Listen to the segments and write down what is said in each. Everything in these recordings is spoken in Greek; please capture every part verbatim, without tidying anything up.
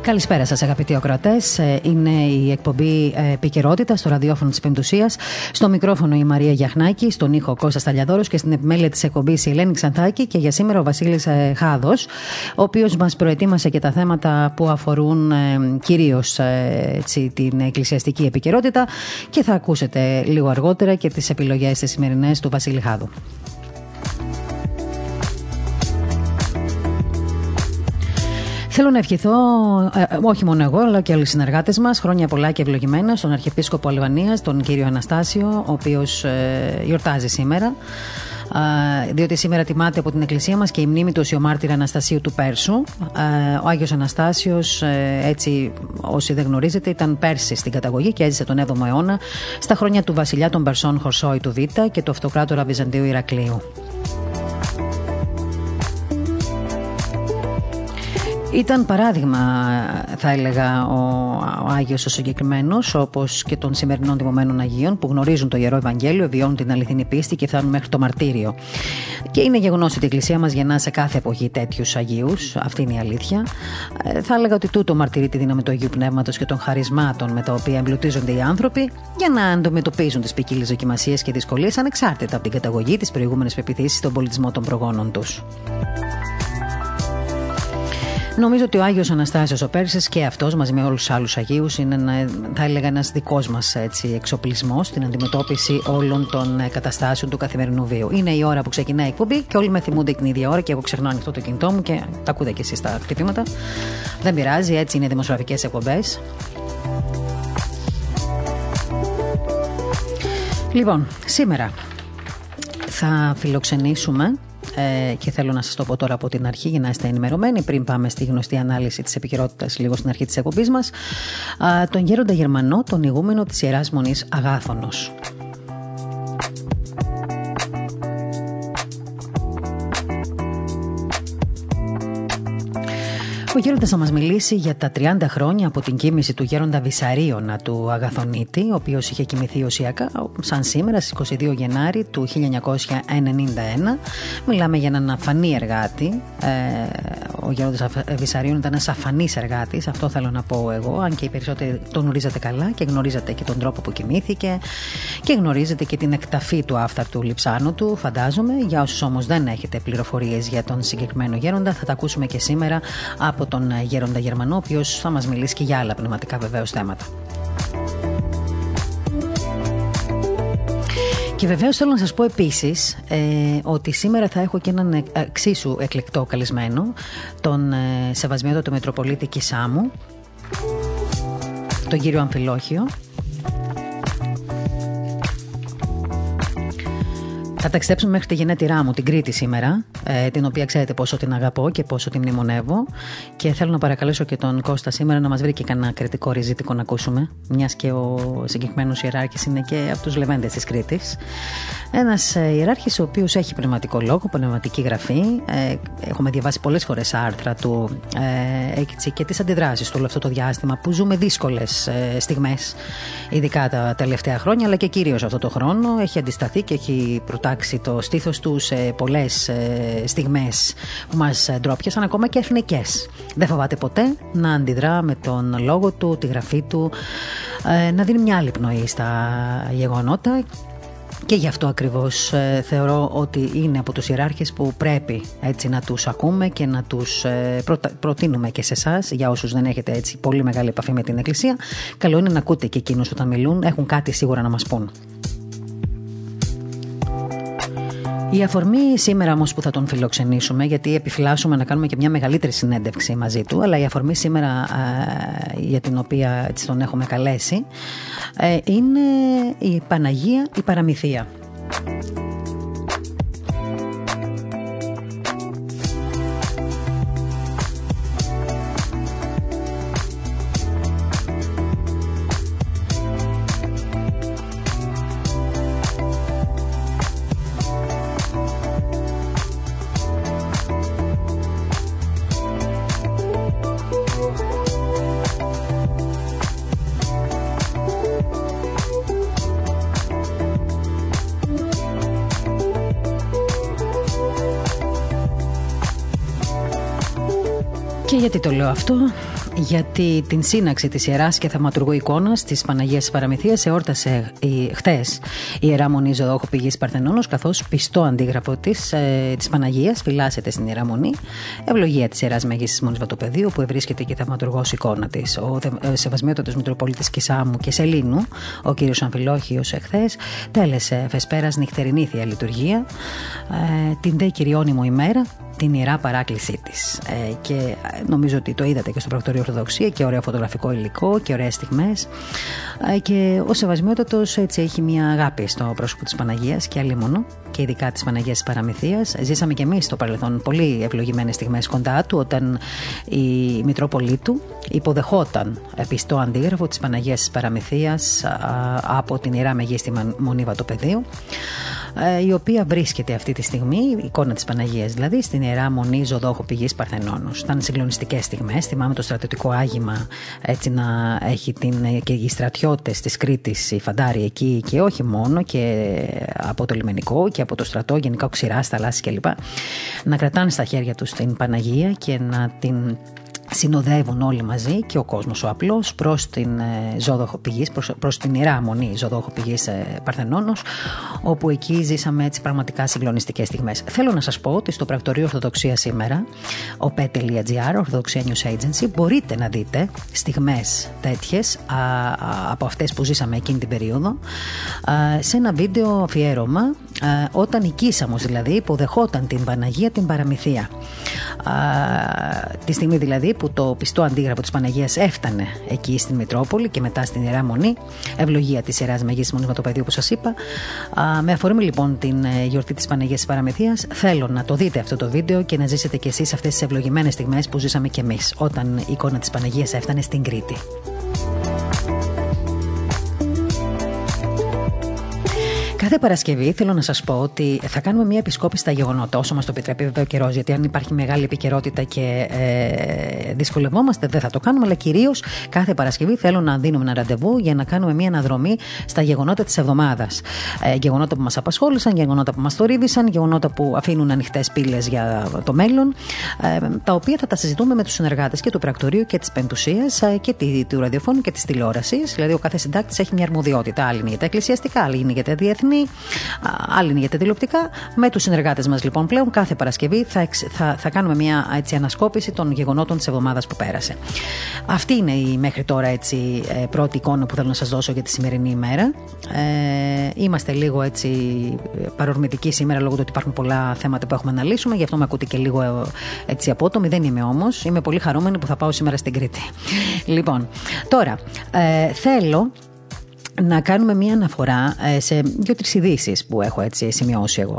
Καλησπέρα σας αγαπητοί ακροατές. Είναι η εκπομπή Επικαιρότητα στο ραδιόφωνο της Πεμπτουσίας. Στο μικρόφωνο η Μαρία Γιαχνάκη, στον ήχο Κώστας Ταλιαδόρος και στην επιμέλεια της εκπομπής η Ελένη Ξανθάκη και για σήμερα ο Βασίλης Χάδος, ο οποίος μας προετοίμασε και τα θέματα που αφορούν κυρίως την εκκλησιαστική επικαιρότητα και θα ακούσετε λίγο αργότερα και τις επιλογές τις σημερινές του Βασίλη Χάδου. Θέλω να ευχηθώ, ε, όχι μόνο εγώ, αλλά και όλοι οι συνεργάτες μας, χρόνια πολλά και ευλογημένα στον Αρχιεπίσκοπο Αλβανίας, τον κύριο Αναστάσιο, ο οποίος ε, γιορτάζει σήμερα. Διότι σήμερα τιμάται από την εκκλησία μας και η μνήμη του οσιομάρτυρα Αναστασίου του Πέρσου. Ο Άγιος Αναστάσιος, έτσι όσοι δεν γνωρίζετε, ήταν Πέρσης στην καταγωγή και έζησε τον έβδομο αιώνα στα χρόνια του βασιλιά των Περσών Χορσόη του Β' και του αυτοκράτορα Βυζαντίου Ηρακλείου. Ήταν παράδειγμα, θα έλεγα, ο Άγιος ο συγκεκριμένος, όπως και των σημερινών τιμωμένων Αγίων, που γνωρίζουν το Ιερό Ευαγγέλιο, βιώνουν την αληθινή πίστη και φτάνουν μέχρι το μαρτύριο. Και είναι γεγονός ότι η Εκκλησία μας γεννά σε κάθε εποχή τέτοιους Αγίους, αυτή είναι η αλήθεια. Ε, θα έλεγα ότι τούτο μαρτυρεί τη δύναμη του Αγίου Πνεύματος και των χαρισμάτων με τα οποία εμπλουτίζονται οι άνθρωποι για να αντιμετωπίζουν τις ποικίλες δοκιμασίες και δυσκολίες ανεξάρτητα από την καταγωγή, τις προηγούμενες πεποιθήσεις, τον πολιτισμό των προγόνων τους. Νομίζω ότι ο Άγιος Αναστάσιος ο Πέρσης και αυτός μαζί με όλους τους άλλους Αγίους είναι, θα έλεγα, ένας δικός μας έτσι, εξοπλισμός στην αντιμετώπιση όλων των καταστάσεων του καθημερινού βίου. Είναι η ώρα που ξεκινάει η εκπομπή και όλοι με θυμούνται την ίδια ώρα και εγώ ξεχνάω ανοιχτό το κινητό μου και τα ακούτε κι εσείς τα χτυπήματα. Δεν πειράζει, έτσι είναι οι δημοσιογραφικές εκπομπές. Λοιπόν, σήμερα θα φιλοξενήσουμε. Και θέλω να σας το πω τώρα από την αρχή για να είστε ενημερωμένοι, πριν πάμε στη γνωστή ανάλυση της επικαιρότητας, λίγο στην αρχή της εκπομπής μας, τον Γέροντα Γερμανό, τον ηγούμενο της Ιεράς Μονής Αγάθωνος. Ο Γέροντας θα μας μιλήσει για τα τριάντα χρόνια από την κοίμηση του Γέροντα Βησσαρίωνα του Αγαθονίτη, ο οποίος είχε κοιμηθεί οσιακά σαν σήμερα στις είκοσι δύο Γενάρη του χίλια εννιακόσια ενενήντα ένα. Μιλάμε για έναν αφανή εργάτη. Ο Γέροντας Βησσαρίων ήταν ένας αφανής εργάτης, αυτό θέλω να πω εγώ, αν και οι περισσότεροι τον γνωρίζατε καλά και γνωρίζατε και τον τρόπο που κοιμήθηκε και γνωρίζετε και την εκταφή του άφθαρτου λιψάνου του, φαντάζομαι. Για όσους όμως δεν έχετε πληροφορίες για τον συγκεκριμένο Γέροντα, θα τα ακούσουμε και σήμερα από τον Γέροντα Γερμανό, ο οποίος θα μας μιλήσει και για άλλα πνευματικά βεβαίως θέματα. Και βεβαίως θέλω να σας πω επίσης ε, ότι σήμερα θα έχω και έναν εξίσου εκλεκτό καλεσμένο, τον ε, Σεβασμιότατο Μητροπολίτη Κισάμου, τον κύριο Αμφιλόχιο. Θα ταξιδέψουμε μέχρι τη γενέτειρά μου, την Κρήτη σήμερα, ε, την οποία ξέρετε πόσο την αγαπώ και πόσο την μνημονεύω. Και θέλω να παρακαλέσω και τον Κώστα σήμερα να μας βρει και κανένα κρητικό ριζίτικο να ακούσουμε, μιας και ο συγκεκριμένος ιεράρχης είναι και από τους Λεβέντες της Κρήτης. Ένας ιεράρχης ο οποίος έχει πνευματικό λόγο, πνευματική γραφή. Ε, έχουμε διαβάσει πολλές φορές άρθρα του ε, έτσι, και τις αντιδράσεις του όλο αυτό το διάστημα που ζούμε δύσκολες ε, στιγμές, ειδικά τα τελευταία χρόνια, αλλά και κυρίως αυτό το χρόνο. Έχει αντισταθεί και έχει προτάξει το στήθος του σε πολλές ε, στιγμές που μας ντρόπιασαν, ακόμα και εθνικές. Δεν φοβάται ποτέ να αντιδρά με τον λόγο του, τη γραφή του, ε, να δίνει μια άλλη πνοή στα γεγονότα. Και γι' αυτό ακριβώς ε, θεωρώ ότι είναι από τους ιεράρχες που πρέπει έτσι, να τους ακούμε και να τους ε, προτα- προτείνουμε και σε εσάς, για όσους δεν έχετε έτσι, πολύ μεγάλη επαφή με την Εκκλησία. Καλό είναι να ακούτε και εκείνους όταν μιλούν, έχουν κάτι σίγουρα να μας πούν. Η αφορμή σήμερα όμως που θα τον φιλοξενήσουμε, γιατί επιφυλάσσουμε να κάνουμε και μια μεγαλύτερη συνέντευξη μαζί του, αλλά η αφορμή σήμερα α, για την οποία έτσι, τον έχουμε καλέσει ε, είναι η Παναγία η Παραμυθία. Και γιατί το λέω αυτό? Γιατί την σύναξη της Ιεράς και Θαυματουργού Εικόνας της Παναγίας Παραμυθίας εόρτασε χτες η Ιερά Μονή Ζωοδόχου Πηγής Παρθενόνος, καθώς πιστό αντίγραφο της, ε, της Παναγίας φυλάσσεται στην Ιερά Μονή, ευλογία της Ιεράς Μεγίστης Μονής Βατοπαιδίου, που ευρίσκεται και θαυματουργός εικόνα της. Ο ε, σεβασμιότατος Μητροπολίτης Κισάμου και Σελίνου, ο κ. Αμφιλόχιος, εχθές τέλεσε φεσπέρας νυχτερινή θεία λειτουργία, ε, την δε κυριώνυμο ημέρα, την Ιερά Παράκλησή της. Ε, και νομίζω ότι το είδατε και στο Πρακτορείο Ορθοδοξία, και ωραίο φωτογραφικό υλικό και ωραίες στιγμές. Ε, και ο σεβασμιότατος έτσι έχει μια αγάπη στο πρόσωπο της Παναγίας και αλίμονο, και ειδικά της Παναγίας Παραμυθίας. Ζήσαμε και εμείς στο παρελθόν πολύ ευλογημένες στιγμές κοντά του, όταν η Μητρόπολή του υποδεχόταν πιστό αντίγραφο της Παναγίας Παραμυθίας από την Ιερά Μεγίστη Μονή Βατοπαιδίου, η οποία βρίσκεται αυτή τη στιγμή, η εικόνα της Παναγίας δηλαδή, στην Ιερά Μονή Ζωοδόχου Πηγής Παρθενόνος. Ήταν συγκλονιστικές στιγμές. Θυμάμαι το στρατιωτικό άγημα, έτσι να έχει την, και οι στρατιώτες της Κρήτης, οι φαντάροι εκεί, και όχι μόνο, και από το λιμενικό και από το στρατό, γενικά οξυράς, θαλάσσης κλπ. Να κρατάνε στα χέρια τους την Παναγία και να την συνοδεύουν όλοι μαζί, και ο κόσμος ο απλός, προς την Ζωοδόχο Πηγής, προς, προς την Ιερά Μονή Ζωοδόχου Πηγής Παρθενόνος, όπου εκεί ζήσαμε έτσι πραγματικά συγκλονιστικές στιγμές. Θέλω να σας πω ότι στο πρακτορείο Ορθοδοξία σήμερα, ο πι τελεία τζι άρ, Ορθοδοξία News Agency, μπορείτε να δείτε στιγμές τέτοιες από αυτές που ζήσαμε εκείνη την περίοδο, σε ένα βίντεο αφιέρωμα, όταν η Κίσαμος δηλαδή υποδεχόταν την Παναγία την Παραμυθία. Τη στιγμή δηλαδή που το πιστό αντίγραφο της Παναγίας έφτανε εκεί στην Μητρόπολη και μετά στην Ιερά Μονή, ευλογία της Ιεράς Μεγίστης Μονής Βατοπαιδίου, όπως σας είπα. Με αφορμή λοιπόν την γιορτή της Παναγίας Παραμυθίας, θέλω να το δείτε αυτό το βίντεο και να ζήσετε κι εσείς αυτές τις ευλογημένες στιγμές που ζήσαμε κι εμείς, όταν η εικόνα της Παναγίας έφτανε στην Κρήτη. Κάθε Παρασκευή θέλω να σας πω ότι θα κάνουμε μια επισκόπηση στα γεγονότα, όσο μας το επιτρέπει βέβαια ο καιρός, γιατί αν υπάρχει μεγάλη επικαιρότητα και ε, δυσκολευόμαστε, δεν θα το κάνουμε, αλλά κυρίως κάθε Παρασκευή θέλω να δίνουμε ένα ραντεβού για να κάνουμε μια αναδρομή στα γεγονότα της εβδομάδας. Ε, γεγονότα που μας απασχόλησαν, γεγονότα που μας θορύβησαν, γεγονότα που αφήνουν ανοιχτές πύλες για το μέλλον, ε, τα οποία θα τα συζητούμε με τους συνεργάτες και του πρακτορείου και της πεντουσίας και του ραδιοφώνου και της τηλεόρασης. Δηλαδή, ο κάθε συντάκτης έχει μια αρμοδιότητα. Άλλη είναι για τα εκκλησιαστικά, άλλη είναι για τα διεθνή, άλλη είναι για τα τηλεοπτικά. Με τους συνεργάτες μας λοιπόν πλέον κάθε Παρασκευή θα, εξ, θα, θα κάνουμε μια έτσι, ανασκόπηση των γεγονότων της εβδομάδας που πέρασε. Αυτή είναι η μέχρι τώρα έτσι, πρώτη εικόνα που θέλω να σας δώσω για τη σημερινή ημέρα. Ε, είμαστε λίγο έτσι παρορμητικοί σήμερα, λόγω του ότι υπάρχουν πολλά θέματα που έχουμε να λύσουμε, γι' αυτό με ακούτε και λίγο έτσι απότομη. Δεν είμαι όμως, είμαι πολύ χαρούμενη που θα πάω σήμερα στην Κρήτη. Λοιπόν, τώρα ε, θέλω να κάνουμε μία αναφορά σε δύο-τρεις ειδήσεις που έχω έτσι σημειώσει εγώ.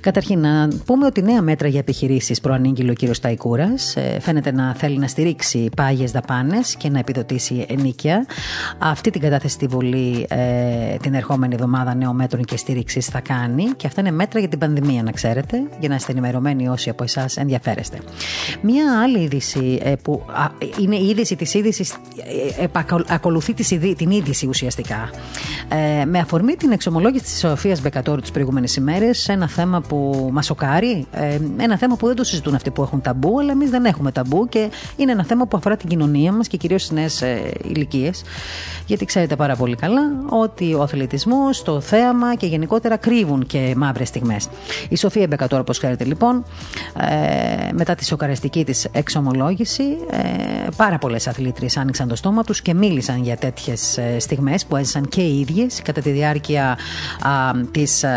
Καταρχήν, να πούμε ότι νέα μέτρα για επιχειρήσεις προανήγγειλε ο κύριος Ταϊκούρας. Φαίνεται να θέλει να στηρίξει πάγιες δαπάνες και να επιδοτήσει ενοίκια. Αυτή την κατάθεση στη Βουλή την ερχόμενη εβδομάδα νέων μέτρων και στήριξης θα κάνει. Και αυτά είναι μέτρα για την πανδημία, να ξέρετε, για να είστε ενημερωμένοι όσοι από εσάς ενδιαφέρεστε. Μία άλλη είδηση που είναι η είδηση της είδησης, ακολουθεί την είδηση ουσιαστικά. Ε, με αφορμή την εξομολόγηση της Σοφίας Μπεκατόρ τις προηγούμενες ημέρες, ένα θέμα που μας σοκάρει, ε, ένα θέμα που δεν το συζητούν αυτοί που έχουν ταμπού, αλλά εμείς δεν έχουμε ταμπού και είναι ένα θέμα που αφορά την κοινωνία μας και κυρίως στις νέες ε, ηλικίες. Γιατί ξέρετε πάρα πολύ καλά ότι ο αθλητισμός, το θέαμα και γενικότερα κρύβουν και μαύρες στιγμές. Η Σοφία Μπεκατόρ, όπως ξέρετε λοιπόν, ε, μετά τη σοκαριστική της εξομολόγηση, ε, πάρα πολλές αθλήτριες άνοιξαν το στόμα τους και μίλησαν για τέτοιες στιγμές που έζησαν και οι ίδιες κατά τη διάρκεια α, της, α,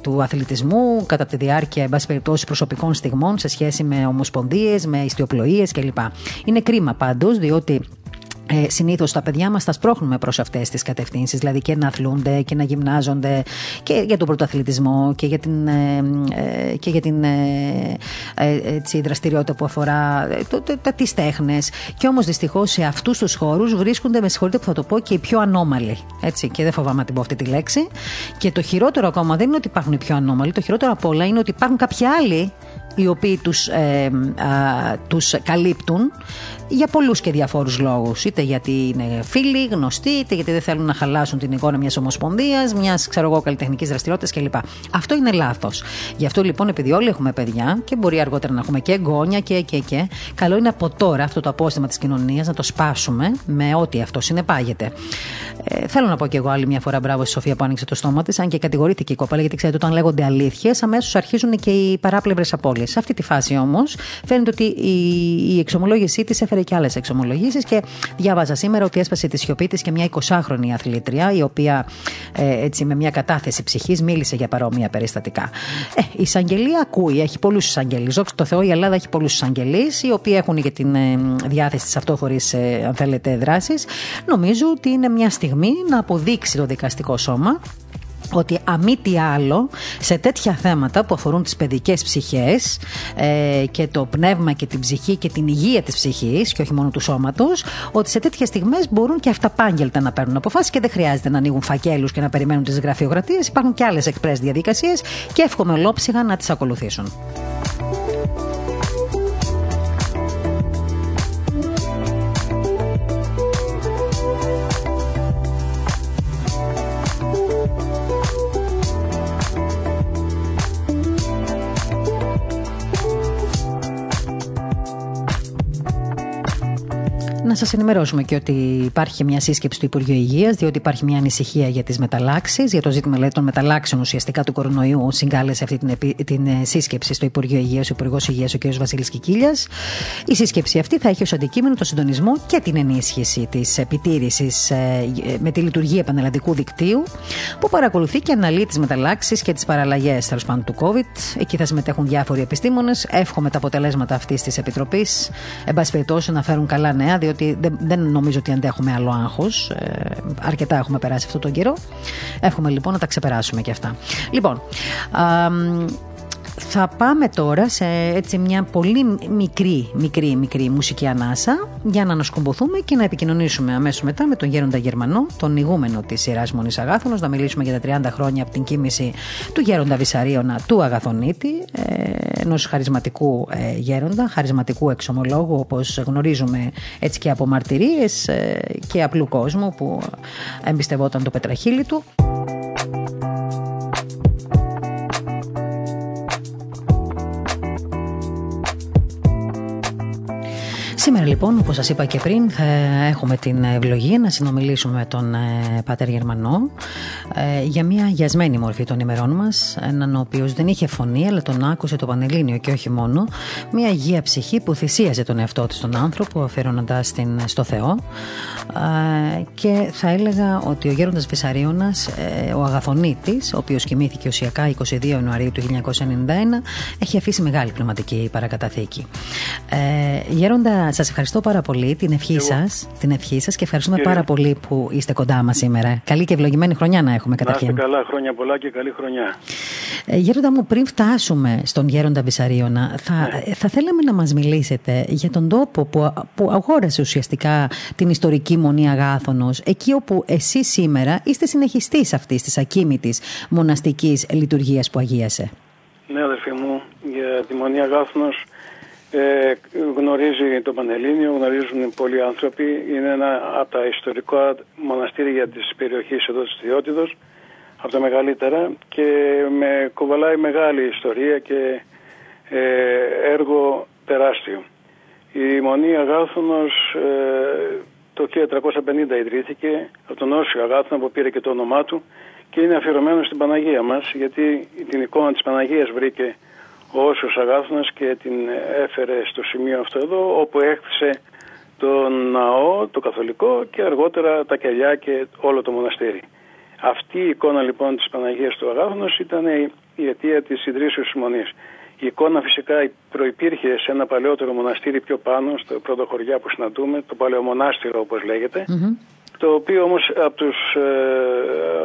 του αθλητισμού, κατά τη διάρκεια εν πάση περιπτώσει προσωπικών στιγμών σε σχέση με ομοσπονδίες, με ιστιοπλοίες κλπ. Είναι κρίμα πάντως, διότι Ε, συνήθως τα παιδιά μας τα σπρώχνουμε προς αυτές τις κατευθύνσεις, δηλαδή και να αθλούνται και να γυμνάζονται και για τον πρωτοαθλητισμό και για την, ε, ε, και για την ε, ε, έτσι, δραστηριότητα που αφορά ε, τις τέχνες. Και όμως δυστυχώς σε αυτούς τους χώρους βρίσκονται, με συγχωρείτε που θα το πω, και οι πιο ανώμαλοι. Έτσι, και δεν φοβάμαι να την πω αυτή τη λέξη. Και το χειρότερο ακόμα δεν είναι ότι υπάρχουν οι πιο ανώμαλοι, το χειρότερο απ' όλα είναι ότι υπάρχουν κάποιοι άλλοι οι οποίοι τους, ε, α, τους καλύπτουν για πολλούς και διαφόρους λόγους. Είτε γιατί είναι φίλοι, γνωστοί, είτε γιατί δεν θέλουν να χαλάσουν την εικόνα μιας ομοσπονδίας, μιας ξέρω εγώ καλλιτεχνικής δραστηριότητας κλπ. Αυτό είναι λάθος. Γι' αυτό λοιπόν, επειδή όλοι έχουμε παιδιά και μπορεί αργότερα να έχουμε και εγγόνια και, και, και, καλό είναι από τώρα αυτό το απόστημα της κοινωνίας να το σπάσουμε με ό,τι αυτό συνεπάγεται. Ε, θέλω να πω και εγώ άλλη μια φορά μπράβο στη Σοφία που άνοιξε το στόμα της, αν και κατηγορήθηκε η κοπέλα, γιατί ξέρετε, όταν λέγονται αλήθειες, αμέσως αρχίζουν και οι παράπλευρες απώλειες. Σε αυτή τη φάση όμως, φαίνεται ότι η, η εξομολόγησή της έφερε και άλλες εξομολογήσεις και διάβαζα σήμερα ότι έσπασε τη σιωπή της και μια εικοσάχρονη αθλήτρια, η οποία ε, έτσι, με μια κατάθεση ψυχής μίλησε για παρόμοια περιστατικά. Ε, η εισαγγελία ακούει, έχει πολλούς εισαγγελείς. Δόξα τω Θεώ, η Ελλάδα έχει πολλούς εισαγγελείς, οι οποίοι έχουν και την ε, διάθεση της αυτό χωρίς, ε, αν θέλετε, δράσεις. Νομίζω ότι είναι μια στιγμή να αποδείξει το δικαστικό σώμα ότι αμή τι άλλο σε τέτοια θέματα που αφορούν τις παιδικές ψυχές ε, και το πνεύμα και την ψυχή και την υγεία της ψυχής και όχι μόνο του σώματος, ότι σε τέτοιες στιγμές μπορούν και αυταπάγγελτα να παίρνουν αποφάσεις και δεν χρειάζεται να ανοίγουν φακέλους και να περιμένουν τις γραφειοκρατίες. Υπάρχουν και άλλες εκπρές διαδικασίες και εύχομαι ολόψυχα να τις ακολουθήσουν. Να σας ενημερώσουμε και ότι υπάρχει μια σύσκεψη του Υπουργείου Υγείας, διότι υπάρχει μια ανησυχία για τις μεταλλάξεις, για το ζήτημα λέει, των μεταλλάξεων ουσιαστικά του κορονοϊού. Συγκάλεσε αυτή την, επί... την σύσκεψη στο Υπουργείο Υγείας, ο Υπουργός Υγείας, ο κ. Βασίλης Κικίλιας. Η σύσκεψη αυτή θα έχει ως αντικείμενο το συντονισμό και την ενίσχυση της επιτήρησης με τη λειτουργία πανελλαδικού δικτύου, που παρακολουθεί και αναλύει τις μεταλλάξεις και τις παραλλαγές τέλος πάντων του COVID. Εκεί θα συμμετέχουν διάφοροι επιστήμονες. Εύχομαι τα αποτελέσματα αυτής της επιτροπής, εν πάση περιπτώσει, να φέρουν καλά νέα, διότι δεν νομίζω ότι αντέχουμε άλλο άγχος. Ε, αρκετά έχουμε περάσει αυτόν τον καιρό. Εύχομαι λοιπόν να τα ξεπεράσουμε και αυτά. Λοιπόν, α, θα πάμε τώρα σε έτσι μια πολύ μικρή, μικρή, μικρή μουσική ανάσα για να ανασκομποθούμε και να επικοινωνήσουμε αμέσως μετά με τον Γέροντα Γερμανό, τον ηγούμενο της Ιεράς Μονής Αγάθωνος, να μιλήσουμε για τα τριάντα χρόνια από την κοίμηση του Γέροντα Βησσαρίωνα του Αγαθονίτη, ενός χαρισματικού γέροντα, χαρισματικού εξομολόγου, όπως γνωρίζουμε έτσι και από μαρτυρίες και απλού κόσμου που εμπιστευόταν το πετραχύλι του. Σήμερα λοιπόν, όπως σας είπα και πριν, θα έχουμε την ευλογία να συνομιλήσουμε με τον ε, Πάτερ Γερμανό ε, για μια αγιασμένη μορφή των ημερών μας, έναν ο οποίος δεν είχε φωνή, αλλά τον άκουσε το Πανελλήνιο και όχι μόνο, μια υγεία ψυχή που θυσίαζε τον εαυτό της τον άνθρωπο, αφιερώνοντας την στο Θεό ε, και θα έλεγα ότι ο Γέροντας Βησσαρίωνας, ε, ο Αγαθονίτης, ο οποίος κοιμήθηκε ουσιακά εικοστή δεύτερη Ιανουαρίου του χίλια εννιακόσια ενενήντα ένα, έχει αφήσει μεγάλη πνευματική παρακαταθήκη. Ε, γέροντα, σας ευχαριστώ πάρα πολύ, την ευχή σας, την ευχή σας και ευχαριστούμε κύριε. Πάρα πολύ που είστε κοντά μας σήμερα. Καλή και ευλογημένη χρονιά να έχουμε καταρχήν. Να είστε καλά, χρόνια πολλά και καλή χρονιά. Ε, Γέροντα μου, πριν φτάσουμε στον Γέροντα Βησσαρίωνα, θα, ναι. θα θέλαμε να μας μιλήσετε για τον τόπο που, που αγόρασε ουσιαστικά την ιστορική Μονή Αγάθωνος, εκεί όπου εσείς σήμερα είστε συνεχιστής αυτής της ακίμητης μοναστικής λειτουργίας που αγίασε. Ναι, αδερφοί μου, για τη Μονή Αγάθωνος Ε, γνωρίζει το Πανελλήνιο, γνωρίζουν πολλοί άνθρωποι. Είναι ένα από τα ιστορικά μοναστήρια της περιοχής εδώ της Φθιώτιδος, από τα μεγαλύτερα, και με κουβαλάει μεγάλη ιστορία και ε, έργο τεράστιο. Η Μονή Αγάθωνος ε, το χίλια τριακόσια πενήντα ιδρύθηκε από τον Όσιο Αγάθωνα που πήρε και το όνομά του και είναι αφιερωμένο στην Παναγία μας, γιατί την εικόνα της Παναγίας βρήκε ο Όσιος Αγάθωνας και την έφερε στο σημείο αυτό εδώ, όπου έκτισε τον ναό, το καθολικό, και αργότερα τα κελιά και όλο το μοναστήρι. Αυτή η εικόνα λοιπόν της Παναγίας του Αγάθωνος ήταν η αιτία της ιδρύσεως της Μονής. Η εικόνα φυσικά προϋπήρχε σε ένα παλαιότερο μοναστήρι πιο πάνω, στο Πρωτοχωριά που συναντούμε, το Παλαιομονάστηρο όπως λέγεται, mm-hmm. το οποίο όμως από, τους,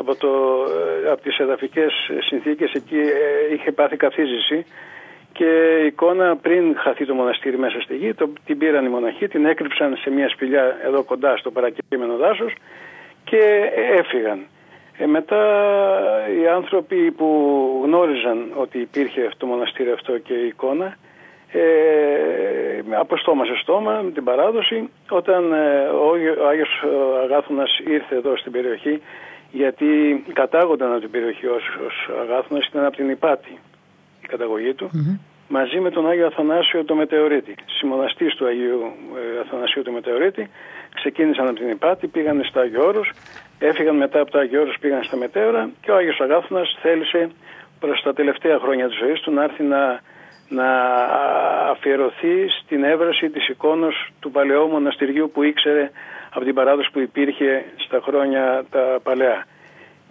από, το, από τις εδαφικές συνθήκες εκεί είχε πάθει καθίζηση και η εικόνα πριν χαθεί το μοναστήρι μέσα στη γη, το, την πήραν οι μοναχοί, την έκρυψαν σε μια σπηλιά εδώ κοντά στο παρακείμενο δάσος και έφυγαν. Ε, μετά οι άνθρωποι που γνώριζαν ότι υπήρχε το μοναστήρι αυτό και η εικόνα, ε, από στόμα σε στόμα με την παράδοση, όταν ε, ο Άγιος Αγάθωνας ήρθε εδώ στην περιοχή, γιατί κατάγονταν από την περιοχή ως, ως Αγάθωνας, ήταν από την Ηπάτη η καταγωγή του, mm-hmm. μαζί με τον Άγιο Αθανάσιο το Μετεωρίτη. Συμμοναστής του Αγίου ε, Αθανασίου του Μετεωρίτη, ξεκίνησαν από την Ηπάτη, πήγαν στο Άγιο Όρος, έφυγαν μετά από το Άγιο Όρος, πήγαν στα Μετέωρα, και ο Άγιος Αγάθωνας θέλησε προς τα τελευταία χρόνια της ζωής του να έρθει να, να αφιερωθεί στην έβραση της εικόνος του παλαιού μοναστηριού που ήξερε από την παράδοση που υπήρχε στα χρόνια τα παλαιά.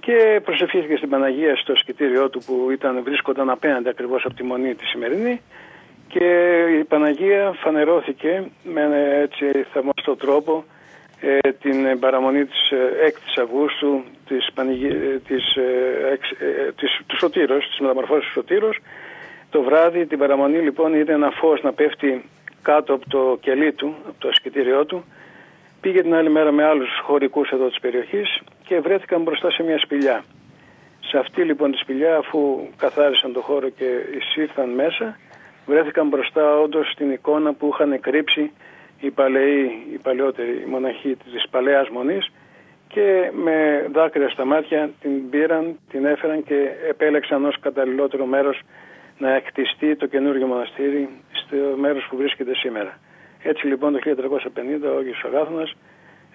Και προσευχήθηκε στην Παναγία στο σκητήριό του που ήταν, βρίσκονταν απέναντι ακριβώς από τη μονή τη σημερινή, και η Παναγία φανερώθηκε με έτσι θαυμαστό τρόπο ε, την παραμονή της έκτη Αυγούστου της, της, ε, ε, της, του Σωτήρος, της μεταμορφώσης του Σωτήρος. Το βράδυ την παραμονή λοιπόν είδε ένα φως να πέφτει κάτω από το κελί του, από το ασκητήριό του. Πήγε την άλλη μέρα με άλλους χωρικούς εδώ της περιοχής και βρέθηκαν μπροστά σε μια σπηλιά. Σε αυτή λοιπόν τη σπηλιά, αφού καθάρισαν το χώρο και εισήλθαν μέσα, βρέθηκαν μπροστά όντως στην εικόνα που είχαν κρύψει οι παλαιοί, οι παλαιότεροι μοναχοί της παλαιάς μονής, και με δάκρυα στα μάτια την πήραν, την έφεραν και επέλεξαν ως καταλληλότερο μέρος να εκτιστεί το καινούργιο μοναστήρι στο μέρος που βρίσκεται σήμερα. Έτσι λοιπόν το χίλια τριακόσια πενήντα ο Άγιος Αγάθωνας,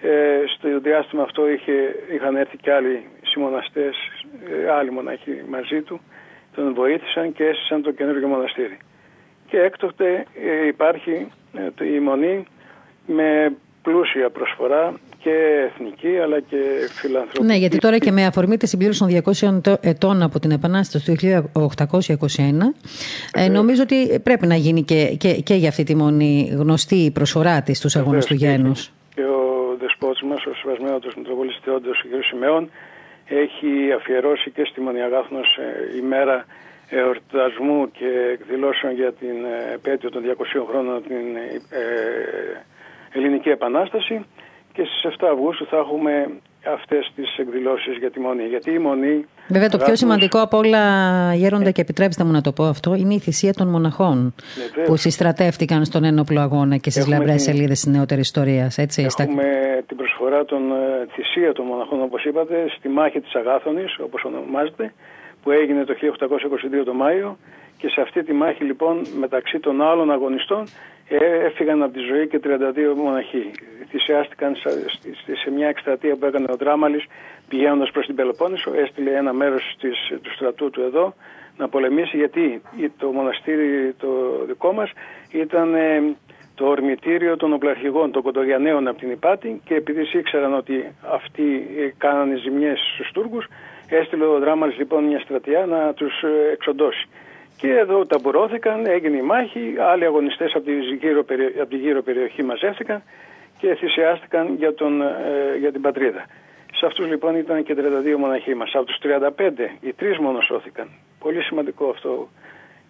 ε, στο διάστημα αυτό είχε, είχαν έρθει και άλλοι συμμοναστές, ε, άλλοι μοναχοί μαζί του, τον βοήθησαν και έστησαν το καινούργιο μοναστήρι. Και έκτοτε ε, υπάρχει ε, η μονή με πλούσια προσφορά και εθνική αλλά και φιλανθρωπική. Ναι, γιατί τώρα και με αφορμή τη συμπλήρωση των διακόσιων ετών από την Επανάσταση του χίλια οκτακόσια είκοσι ένα, ε, νομίζω ότι πρέπει να γίνει και, και, και για αυτή τη μονή γνωστή η προσφορά της στους αγώνες του γένους. Και ο δεσπότης μας, ο Συμβασμένος Μητροπολίτης Φθιώτιδος Συμεών, έχει αφιερώσει και στη Μονή Αγάθωνος ε, ημέρα εορτασμού και εκδηλώσεων για την επέτειο των διακοσίων χρόνων την ε, ε, Ελληνική Επανάσταση. Και στις εφτά Αυγούστου θα έχουμε αυτές τις εκδηλώσεις για τη Μονή. Γιατί η Μονή... Βέβαια το πιο Αγάθωνος... σημαντικό από όλα, Γέροντα, και επιτρέψτε μου να το πω αυτό, είναι η θυσία των μοναχών ναι, που συστρατεύτηκαν στον ένοπλο αγώνα και στις λαμπρές την... σελίδες της νεότερης ιστορίας. Έτσι, έχουμε στα... την προσφορά των θυσία των μοναχών, όπως είπατε, στη μάχη της Αγάθωνης, όπως ονομάζεται, που έγινε το χίλια οκτακόσια είκοσι δύο το Μάιο, και σε αυτή τη μάχη λοιπόν μεταξύ των άλλων αγωνιστών έφυγαν από τη ζωή και τριάντα δύο μοναχοί. Θυσιάστηκαν σε μια εκστρατεία που έκανε ο Δράμαλης πηγαίνοντας προς την Πελοπόννησο. Έστειλε ένα μέρος της, του στρατού του εδώ να πολεμήσει, γιατί το μοναστήρι το δικό μας ήταν το ορμητήριο των οπλαρχηγών, των Κοντοριαναίων από την Ηπάτη, και επειδή ήξεραν ότι αυτοί κάνανε ζημιές στους Τούρκους, έστειλε ο Δράμαλης λοιπόν μια στρατεία να τους εξοντώσει. Και εδώ ταμπουρώθηκαν, έγινε η μάχη, άλλοι αγωνιστές από την γύρω, από τη γύρω περιοχή μαζεύτηκαν και θυσιάστηκαν για, τον, ε, για την πατρίδα. Σε αυτούς λοιπόν ήταν και τριάντα δύο μοναχοί μας. Από τους τριάντα πέντε οι τρεις μόνο σώθηκαν. Πολύ σημαντικό αυτό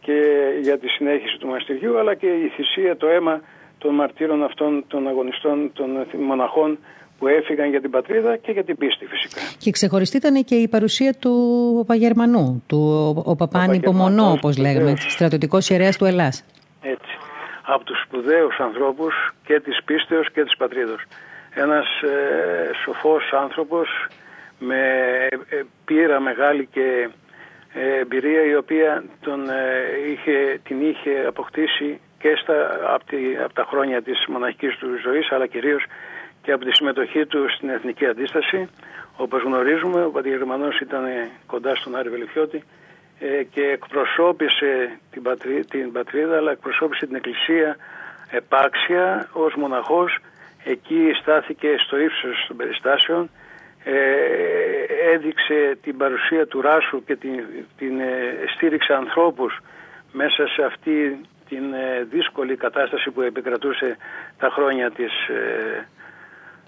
και για τη συνέχιση του μοναστηριού, αλλά και η θυσία, το αίμα των μαρτύρων αυτών των αγωνιστών, των μοναχών που έφυγαν για την πατρίδα και για την πίστη φυσικά. Και ξεχωριστή ήταν και η παρουσία του Παπαγερμανού, του ο Παπάνι Υπομονό, όπως λέγαμε, στρατιωτικός ιερέας του Ελλάς. Έτσι, από τους σπουδαίους ανθρώπους και της πίστεως και της πατρίδος. Ένας ε, σοφός άνθρωπος με ε, πείρα μεγάλη και ε, εμπειρία, η οποία τον, ε, είχε, την είχε αποκτήσει και στα, από, τη, από τα χρόνια της μοναχικής του ζωής, αλλά κυρίως και από τη συμμετοχή του στην Εθνική Αντίσταση. Όπως γνωρίζουμε, ο πατήρ Γερμανός ήταν κοντά στον Άρη Βελυφιώτη και εκπροσώπησε την, πατρί, την πατρίδα, αλλά εκπροσώπησε την Εκκλησία επάξια ως μοναχός. Εκεί στάθηκε στο ύψος των περιστάσεων, έδειξε την παρουσία του Ράσου και την, την στήριξε ανθρώπους μέσα σε αυτή την δύσκολη κατάσταση που επικρατούσε τα χρόνια της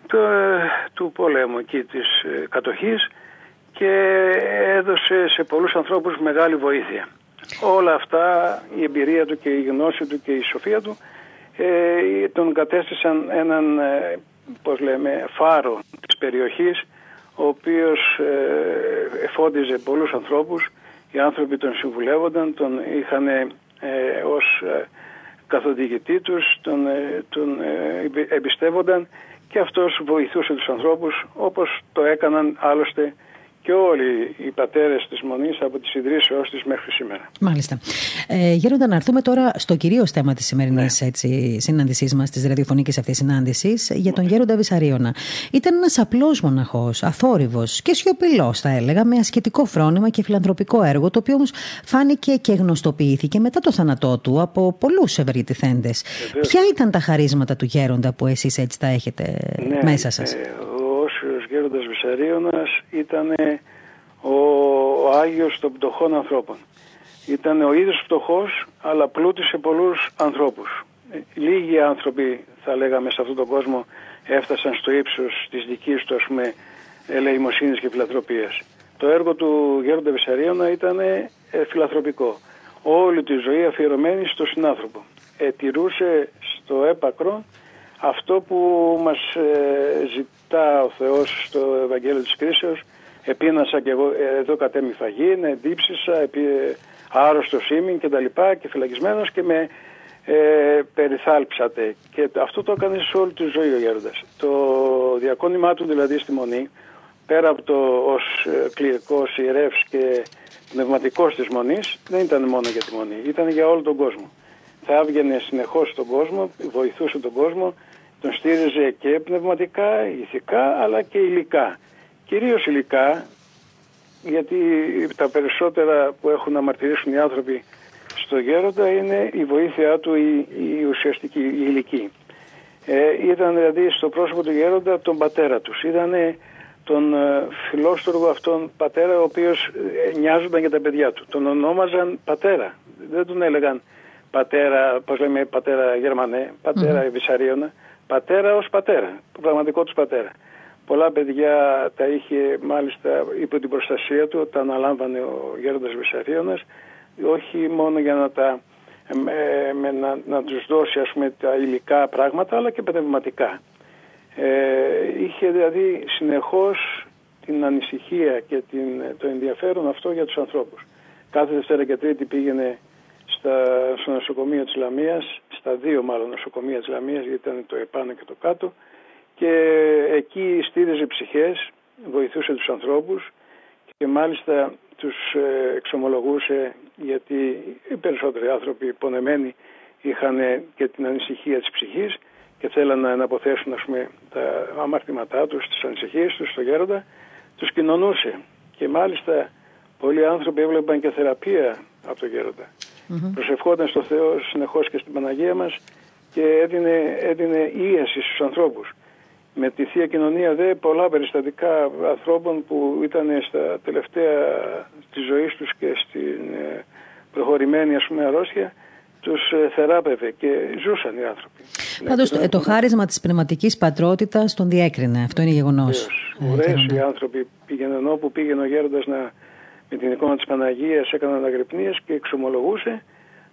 Του, του πολέμου και της κατοχής, και έδωσε σε πολλούς ανθρώπους μεγάλη βοήθεια. Όλα αυτά, η εμπειρία του και η γνώση του και η σοφία του ε, τον κατέστησαν έναν, πώς λέμε, φάρο της περιοχής, ο οποίος ε, εφόντιζε πολλούς ανθρώπους. Οι άνθρωποι τον συμβουλεύονταν, τον είχαν ε, ως ε, καθοδηγητή τους, τον, ε, τον ε, εμπιστεύονταν και αυτός βοηθούσε τους ανθρώπους, όπως το έκαναν άλλωστε και όλοι οι πατέρες της Μονής από τις ιδρύσεώς της μέχρι σήμερα. Μάλιστα. Ε, Γέροντα, να έρθουμε τώρα στο κυρίως θέμα της σημερινής ναι. συνάντησής μας, της ραδιοφωνικής αυτής συνάντησης, για τον Γέροντα Βησσαρίωνα. Ήταν ένας απλός μοναχός, αθόρυβος και σιωπηλός, θα έλεγα, με ασκητικό φρόνημα και φιλανθρωπικό έργο, το οποίο όμως φάνηκε και γνωστοποιήθηκε μετά το θάνατό του από πολλούς ευρυτηθέντες. Ποια ήταν τα χαρίσματα του Γέροντα που εσείς έτσι τα έχετε ναι, μέσα σας? Ε, Γέροντας Βησσαρίωνας ήταν ο, ο Άγιος των φτωχών ανθρώπων. Ήταν ο ίδιος φτωχός, αλλά πλούτησε πολλούς ανθρώπους. Λίγοι άνθρωποι, θα λέγαμε, σε αυτόν τον κόσμο έφτασαν στο ύψος της δικής του, ας πούμε, ελεημοσύνης και φιλανθρωπίας. Το έργο του Γέροντα Βησσαρίωνα ήταν ε, φιλανθρωπικό. Όλη τη ζωή αφιερωμένη στο συνάνθρωπο. Ετηρούσε στο έπακρο αυτό που μας ε, ζητά ο Θεός στο Ευαγγέλιο της Κρίσεως. Επίνασα και εγώ, εδώ κατέμει φαγή, εντύψησα, επί, ε, άρρωστος ήμην και τα λοιπά και φυλακισμένος και με ε, περιθάλψατε. Και αυτό το έκανε σε όλη τη ζωή ο Γέροντας. Το διακόνημά του δηλαδή στη Μονή, πέρα από το ως κληρικός ιερεύς και πνευματικός της Μονής, δεν ήταν μόνο για τη Μονή, ήταν για όλο τον κόσμο. Θα έβγαινε συνεχώς στον κόσμο, βοηθούσε τον κόσμο, τον στήριζε και πνευματικά, ηθικά, αλλά και υλικά. Κυρίως υλικά, γιατί τα περισσότερα που έχουν να μαρτυρήσουν οι άνθρωποι στο Γέροντα είναι η βοήθειά του, η, η ουσιαστική, η υλική. Ε, ήταν δηλαδή στο πρόσωπο του Γέροντα τον πατέρα τους. Ήταν τον φιλόστοργο αυτόν πατέρα, ο οποίος νοιάζονταν για τα παιδιά του. Τον ονόμαζαν πατέρα, δεν τον έλεγαν πατέρα, πώς λέμε, πατέρα Γερμανέ, πατέρα mm. Βησσαρίωνα, πατέρα ως πατέρα, το πραγματικό τους πατέρα. Πολλά παιδιά τα είχε μάλιστα υπό την προστασία του, τα αναλάμβανε ο Γέροντας Βησσαρίωνας, όχι μόνο για να, τα, με, με, να, να τους δώσει, ας πούμε, τα υλικά πράγματα, αλλά και πνευματικά. Ε, είχε δηλαδή συνεχώς την ανησυχία και την, το ενδιαφέρον αυτό για τους ανθρώπους. Κάθε Δευτέρα και Τρίτη πήγαινε Στα, στο νοσοκομείο της Λαμίας, στα δύο μάλλον νοσοκομεία της Λαμίας, γιατί ήταν το επάνω και το κάτω, και εκεί στήριζε ψυχές, βοηθούσε τους ανθρώπους και μάλιστα τους εξομολογούσε, γιατί οι περισσότεροι άνθρωποι πονεμένοι είχαν και την ανησυχία της ψυχής και θέλαν να αποθέσουν, ας πούμε, τα αμαρτήματά τους, τις ανησυχίες τους στο Γέροντα. Τους κοινωνούσε και μάλιστα πολλοί άνθρωποι έβλεπαν και θεραπεία από τον Γέροντα. Mm-hmm. Προσευχόταν στο Θεό συνεχώς και στην Παναγία μας και έδινε, έδινε ίαση στους ανθρώπους. Με τη Θεία Κοινωνία δε πολλά περιστατικά ανθρώπων που ήταν στα τελευταία της ζωής τους και στην προχωρημένη, ας πούμε, αρρώστια, τους θεράπευε και ζούσαν οι άνθρωποι. Πάντως ναι, το, το χάρισμα της πνευματικής πατρότητας τον διέκρινε, αυτό είναι γεγονός. Ωραίος οι άνθρωποι πήγαιναν όπου πήγαινε ο Γέροντας, να με την εικόνα της Παναγίας έκαναν αναγρυπνίες και εξομολογούσε.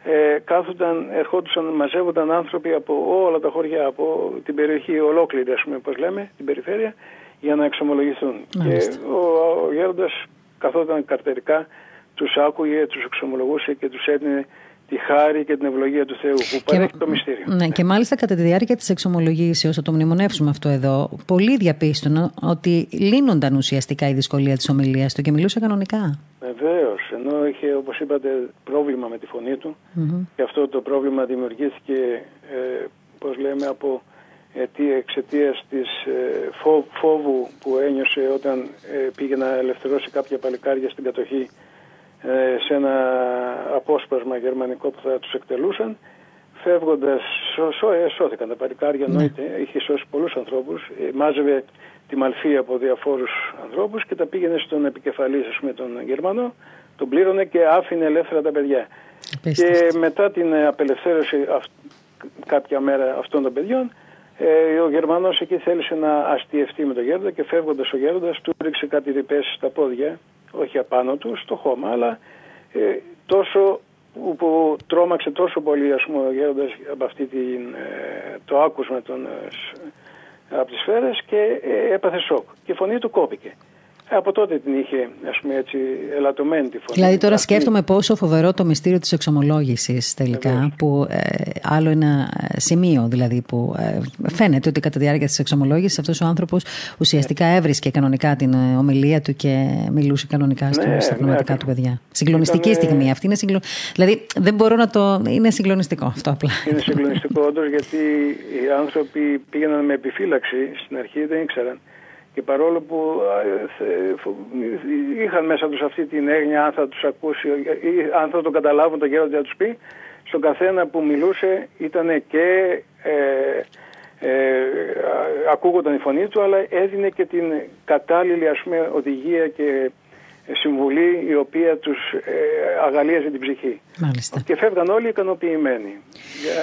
Ε, κάθονταν, ερχόντουσαν, μαζεύονταν άνθρωποι από όλα τα χωριά, από την περιοχή ολόκληρη, ας πούμε, όπως λέμε, την περιφέρεια, για να εξομολογηθούν. Μάλιστα. Και ο, ο Γέροντας καθόταν καρτερικά, τους άκουγε, τους εξομολογούσε και τους έδινε τη χάρη και την ευλογία του Θεού που πάει το μυστήριο. Ναι, και μάλιστα κατά τη διάρκεια της εξομολογήσεως, θα το μνημονεύσουμε αυτό εδώ, πολλοί διαπίστωναν ότι λύνονταν ουσιαστικά η δυσκολία της ομιλίας του και μιλούσε κανονικά. Βεβαίως, ενώ είχε, όπως είπατε, πρόβλημα με τη φωνή του, mm-hmm. και αυτό το πρόβλημα δημιουργήθηκε, ε, πώς λέμε, από αιτία, εξαιτίας της ε, φόβ, φόβου που ένιωσε όταν ε, πήγε να ελευθερώσει κάποια παλικάρια στην κατοχή, σε ένα απόσπασμα γερμανικό που θα τους εκτελούσαν. Φεύγοντας, σώ, σώ, σώθηκαν τα παλικάρια, εννοείται, ναι. είχε σώσει πολλούς ανθρώπους, μάζευε τη μαλφή από διαφόρους ανθρώπους και τα πήγαινε στον επικεφαλής, ας πούμε, τον Γερμανό, τον πλήρωνε και άφηνε ελεύθερα τα παιδιά. Επίστευτε. Και μετά την απελευθέρωση αυ... κάποια μέρα αυτών των παιδιών, Ε, ο Γερμανός εκεί θέλησε να αστιευτεί με τον Γέροντα και φεύγοντας ο Γέροντας του ρίξε κάτι ρηπές στα πόδια, όχι απάνω του, στο χώμα, αλλά ε, τόσο που, που τρόμαξε τόσο πολύ, ας πούμε, ο Γέροντας από αυτή την, ε, το άκουσμα των, ε, από τις σφαίρες και ε, έπαθε σοκ και η φωνή του κόπηκε. Από τότε την είχε, ας πούμε, έτσι ελαττωμένη τη φωνή. Δηλαδή τώρα σκέφτομαι πόσο φοβερό το μυστήριο της εξομολόγησης τελικά, Βεβαίως. που ε, άλλο ένα σημείο δηλαδή που ε, φαίνεται ότι κατά τη διάρκεια της εξομολόγησης αυτός ο άνθρωπος ουσιαστικά έβρισκε κανονικά την ομιλία του και μιλούσε κανονικά στο, ναι, στα πνευματικά ναι, του παιδιά. Συγκλονιστική ήταν... στιγμή αυτή. Είναι συγκλω... Δηλαδή δεν μπορώ να το... Είναι συγκλονιστικό αυτό απλά. Είναι συγκλονιστικό όντως, γιατί οι άνθρωποι πήγαιναν με επιφύλαξη στην αρχή, δεν ήξεραν. Και παρόλο που είχαν μέσα τους αυτή την έγνοια αν θα τους ακούσει ή αν θα τον καταλάβουν τον γέροντα να τους πει, στον καθένα που μιλούσε ήταν και ε, ε, ακούγονταν η φωνή του, αλλά έδινε και την κατάλληλη, ας πούμε, οδηγία και συμβουλή η οποία τους ε, αγαλίαζε την ψυχή. Μάλιστα. Και φεύγαν όλοι ικανοποιημένοι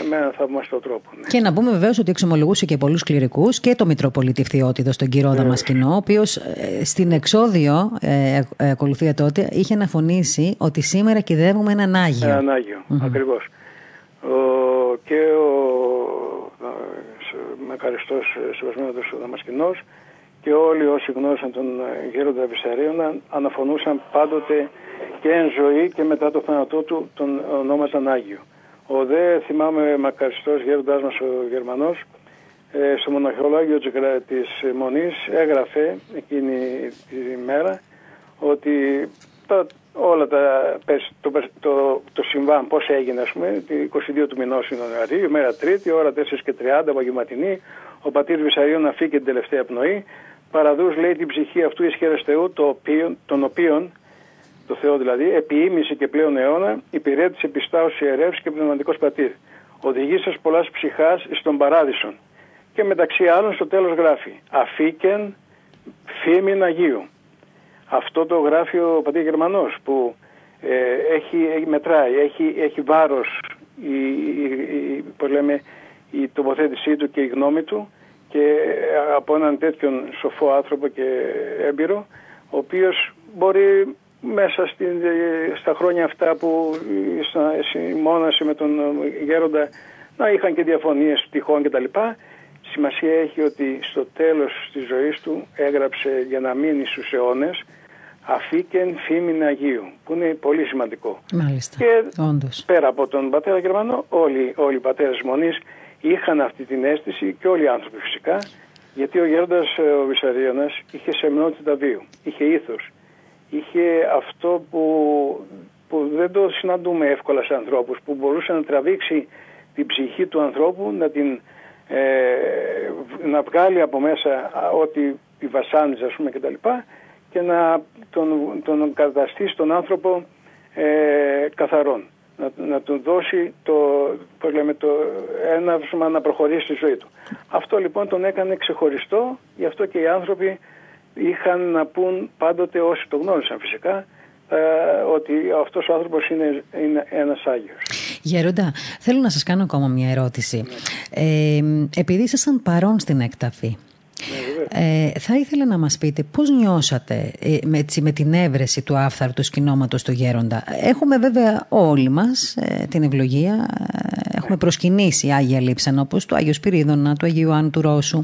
με έναν θαυμαστό τρόπο. Ναι. Και να πούμε βεβαίως ότι εξομολογούσε και πολλούς κληρικούς και το Μητροπολίτη Φθιώτιδο, τον κύριο Δαμασκηνό, ο οποίος ε, στην εξόδιο ε, ε, ε, ακολουθία τότε είχε αναφωνήσει ότι σήμερα κυδεύουμε έναν Άγιο. Έναν Άγιο, mm-hmm. ακριβώς. Ο, και ο μακαριστός σεβασμένος Δαμασκηνός και όλοι όσοι γνώρισαν τον γέροντα Βησσαρίωνα αναφωνούσαν πάντοτε και εν ζωή και μετά το θάνατό του τον ονόμαζαν Άγιο. Ο δε θυμάμαι μακαριστός γέροντάς μας ο Γερμανός στο μοναχολόγιο της Μονής έγραφε εκείνη τη μέρα ότι τα, όλα τα, το, το, το συμβάν πώς έγινε, ας πούμε, είκοσι δύο του μηνός Ιανουαρίου, ημέρα Τρίτη, ώρα τέσσερις και τριάντα, απογευματινή, ο πατήρ Βησσαρίων αφήκε την τελευταία πνοή. Παραδούς λέει την ψυχή αυτού εις χέρες Θεού, το οποίο, τον οποίον, το Θεό δηλαδή, επί ήμιση και πλέον αιώνα, υπηρέτησε πιστά ως ιερεύς και πνευματικός πατήρ. Οδηγήσας πολλάς ψυχάς εις τον παράδεισον. Και μεταξύ άλλων στο τέλος γράφει, αφήκεν φήμην Αγίου. Αυτό το γράφει ο πατήρ Γερμανός που ε, έχει, μετράει, έχει, έχει βάρος η, η, πώς λέμε, η τοποθέτησή του και η γνώμη του, και από έναν τέτοιον σοφό άνθρωπο και έμπειρο, ο οποίος μπορεί μέσα στην, στα χρόνια αυτά που συμμόνασε με τον γέροντα να είχαν και διαφωνίες τυχόν κτλ. Σημασία έχει ότι στο τέλος της ζωής του έγραψε για να μείνει στους αιώνες αφήκεν φήμην Αγίου, που είναι πολύ σημαντικό. Μάλιστα, και όντως. Πέρα από τον πατέρα Γερμανό όλοι, όλοι οι πατέρες Μονής είχαν αυτή την αίσθηση και όλοι οι άνθρωποι φυσικά, γιατί ο γέροντας ο Βησσαρίωνας είχε σεμνότητα βίου, είχε ήθος, είχε αυτό που, που δεν το συναντούμε εύκολα σε ανθρώπους, που μπορούσε να τραβήξει την ψυχή του ανθρώπου, να, την, ε, να βγάλει από μέσα ό,τι τη βασάνιζε, ας πούμε, και τα λοιπά, και να τον, τον καταστήσει τον άνθρωπο ε, καθαρόν. Να, να του δώσει το, πώς λέμε, το έναυσμα να προχωρήσει στη ζωή του. Αυτό λοιπόν τον έκανε ξεχωριστό, γι' αυτό και οι άνθρωποι είχαν να πούν πάντοτε, όσοι το γνώρισαν φυσικά, ε, ότι αυτός ο άνθρωπος είναι, είναι ένας Άγιος. Γέροντα, θέλω να σας κάνω ακόμα μια ερώτηση. Ναι. Ε, επειδή ήσασταν παρόν στην έκταφη, Ε, θα ήθελα να μας πείτε πώς νιώσατε ε, με, με την έβρεση του άφθαρτου σκηνώματος του γέροντα. Έχουμε βέβαια όλοι μας ε, την ευλογία, ε, έχουμε προσκυνήσει Άγια λείψαν, όπως του Άγιο Σπυρίδωνα, του Αγίου Άννου του Ρώσου, ε,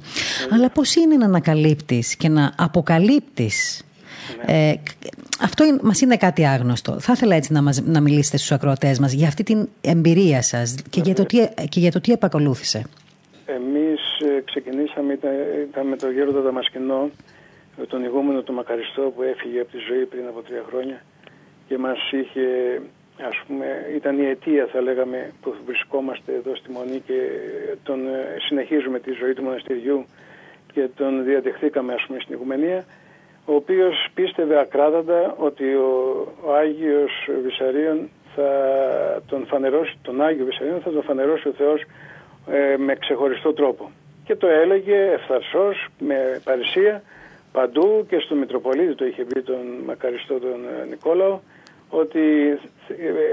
αλλά πώς είναι να ανακαλύπτεις και να αποκαλύπτεις ε, αυτό είναι, μας είναι κάτι άγνωστο. Θα ήθελα έτσι να, μας, να μιλήσετε στους ακροατές μας για αυτή την εμπειρία σας και, ε, για, το τι, και για το τι επακολούθησε. Εμείς ξεκινήσαμε, ήταν, ήταν με τον γέροντα Δαμασκηνό, τον ηγούμενο τον Μακαριστό που έφυγε από τη ζωή πριν από τρία χρόνια και μας είχε, ας πούμε, ήταν η αιτία θα λέγαμε που βρισκόμαστε εδώ στη Μονή και τον συνεχίζουμε τη ζωή του μοναστηριού και τον διατεχθήκαμε, ας πούμε, στην Οικουμενία, ο οποίος πίστευε ακράδαντα ότι ο, ο Άγιος Βησσαρίων θα τον φανερώσει, τον Άγιο Βησσαρίων θα τον φανερώσει ο Θεός με ξεχωριστό τρόπο. Και το έλεγε ευθαρσός, με παρησία, παντού, και στον Μητροπολίτη το είχε πει τον μακαριστό τον Νικόλαο, ότι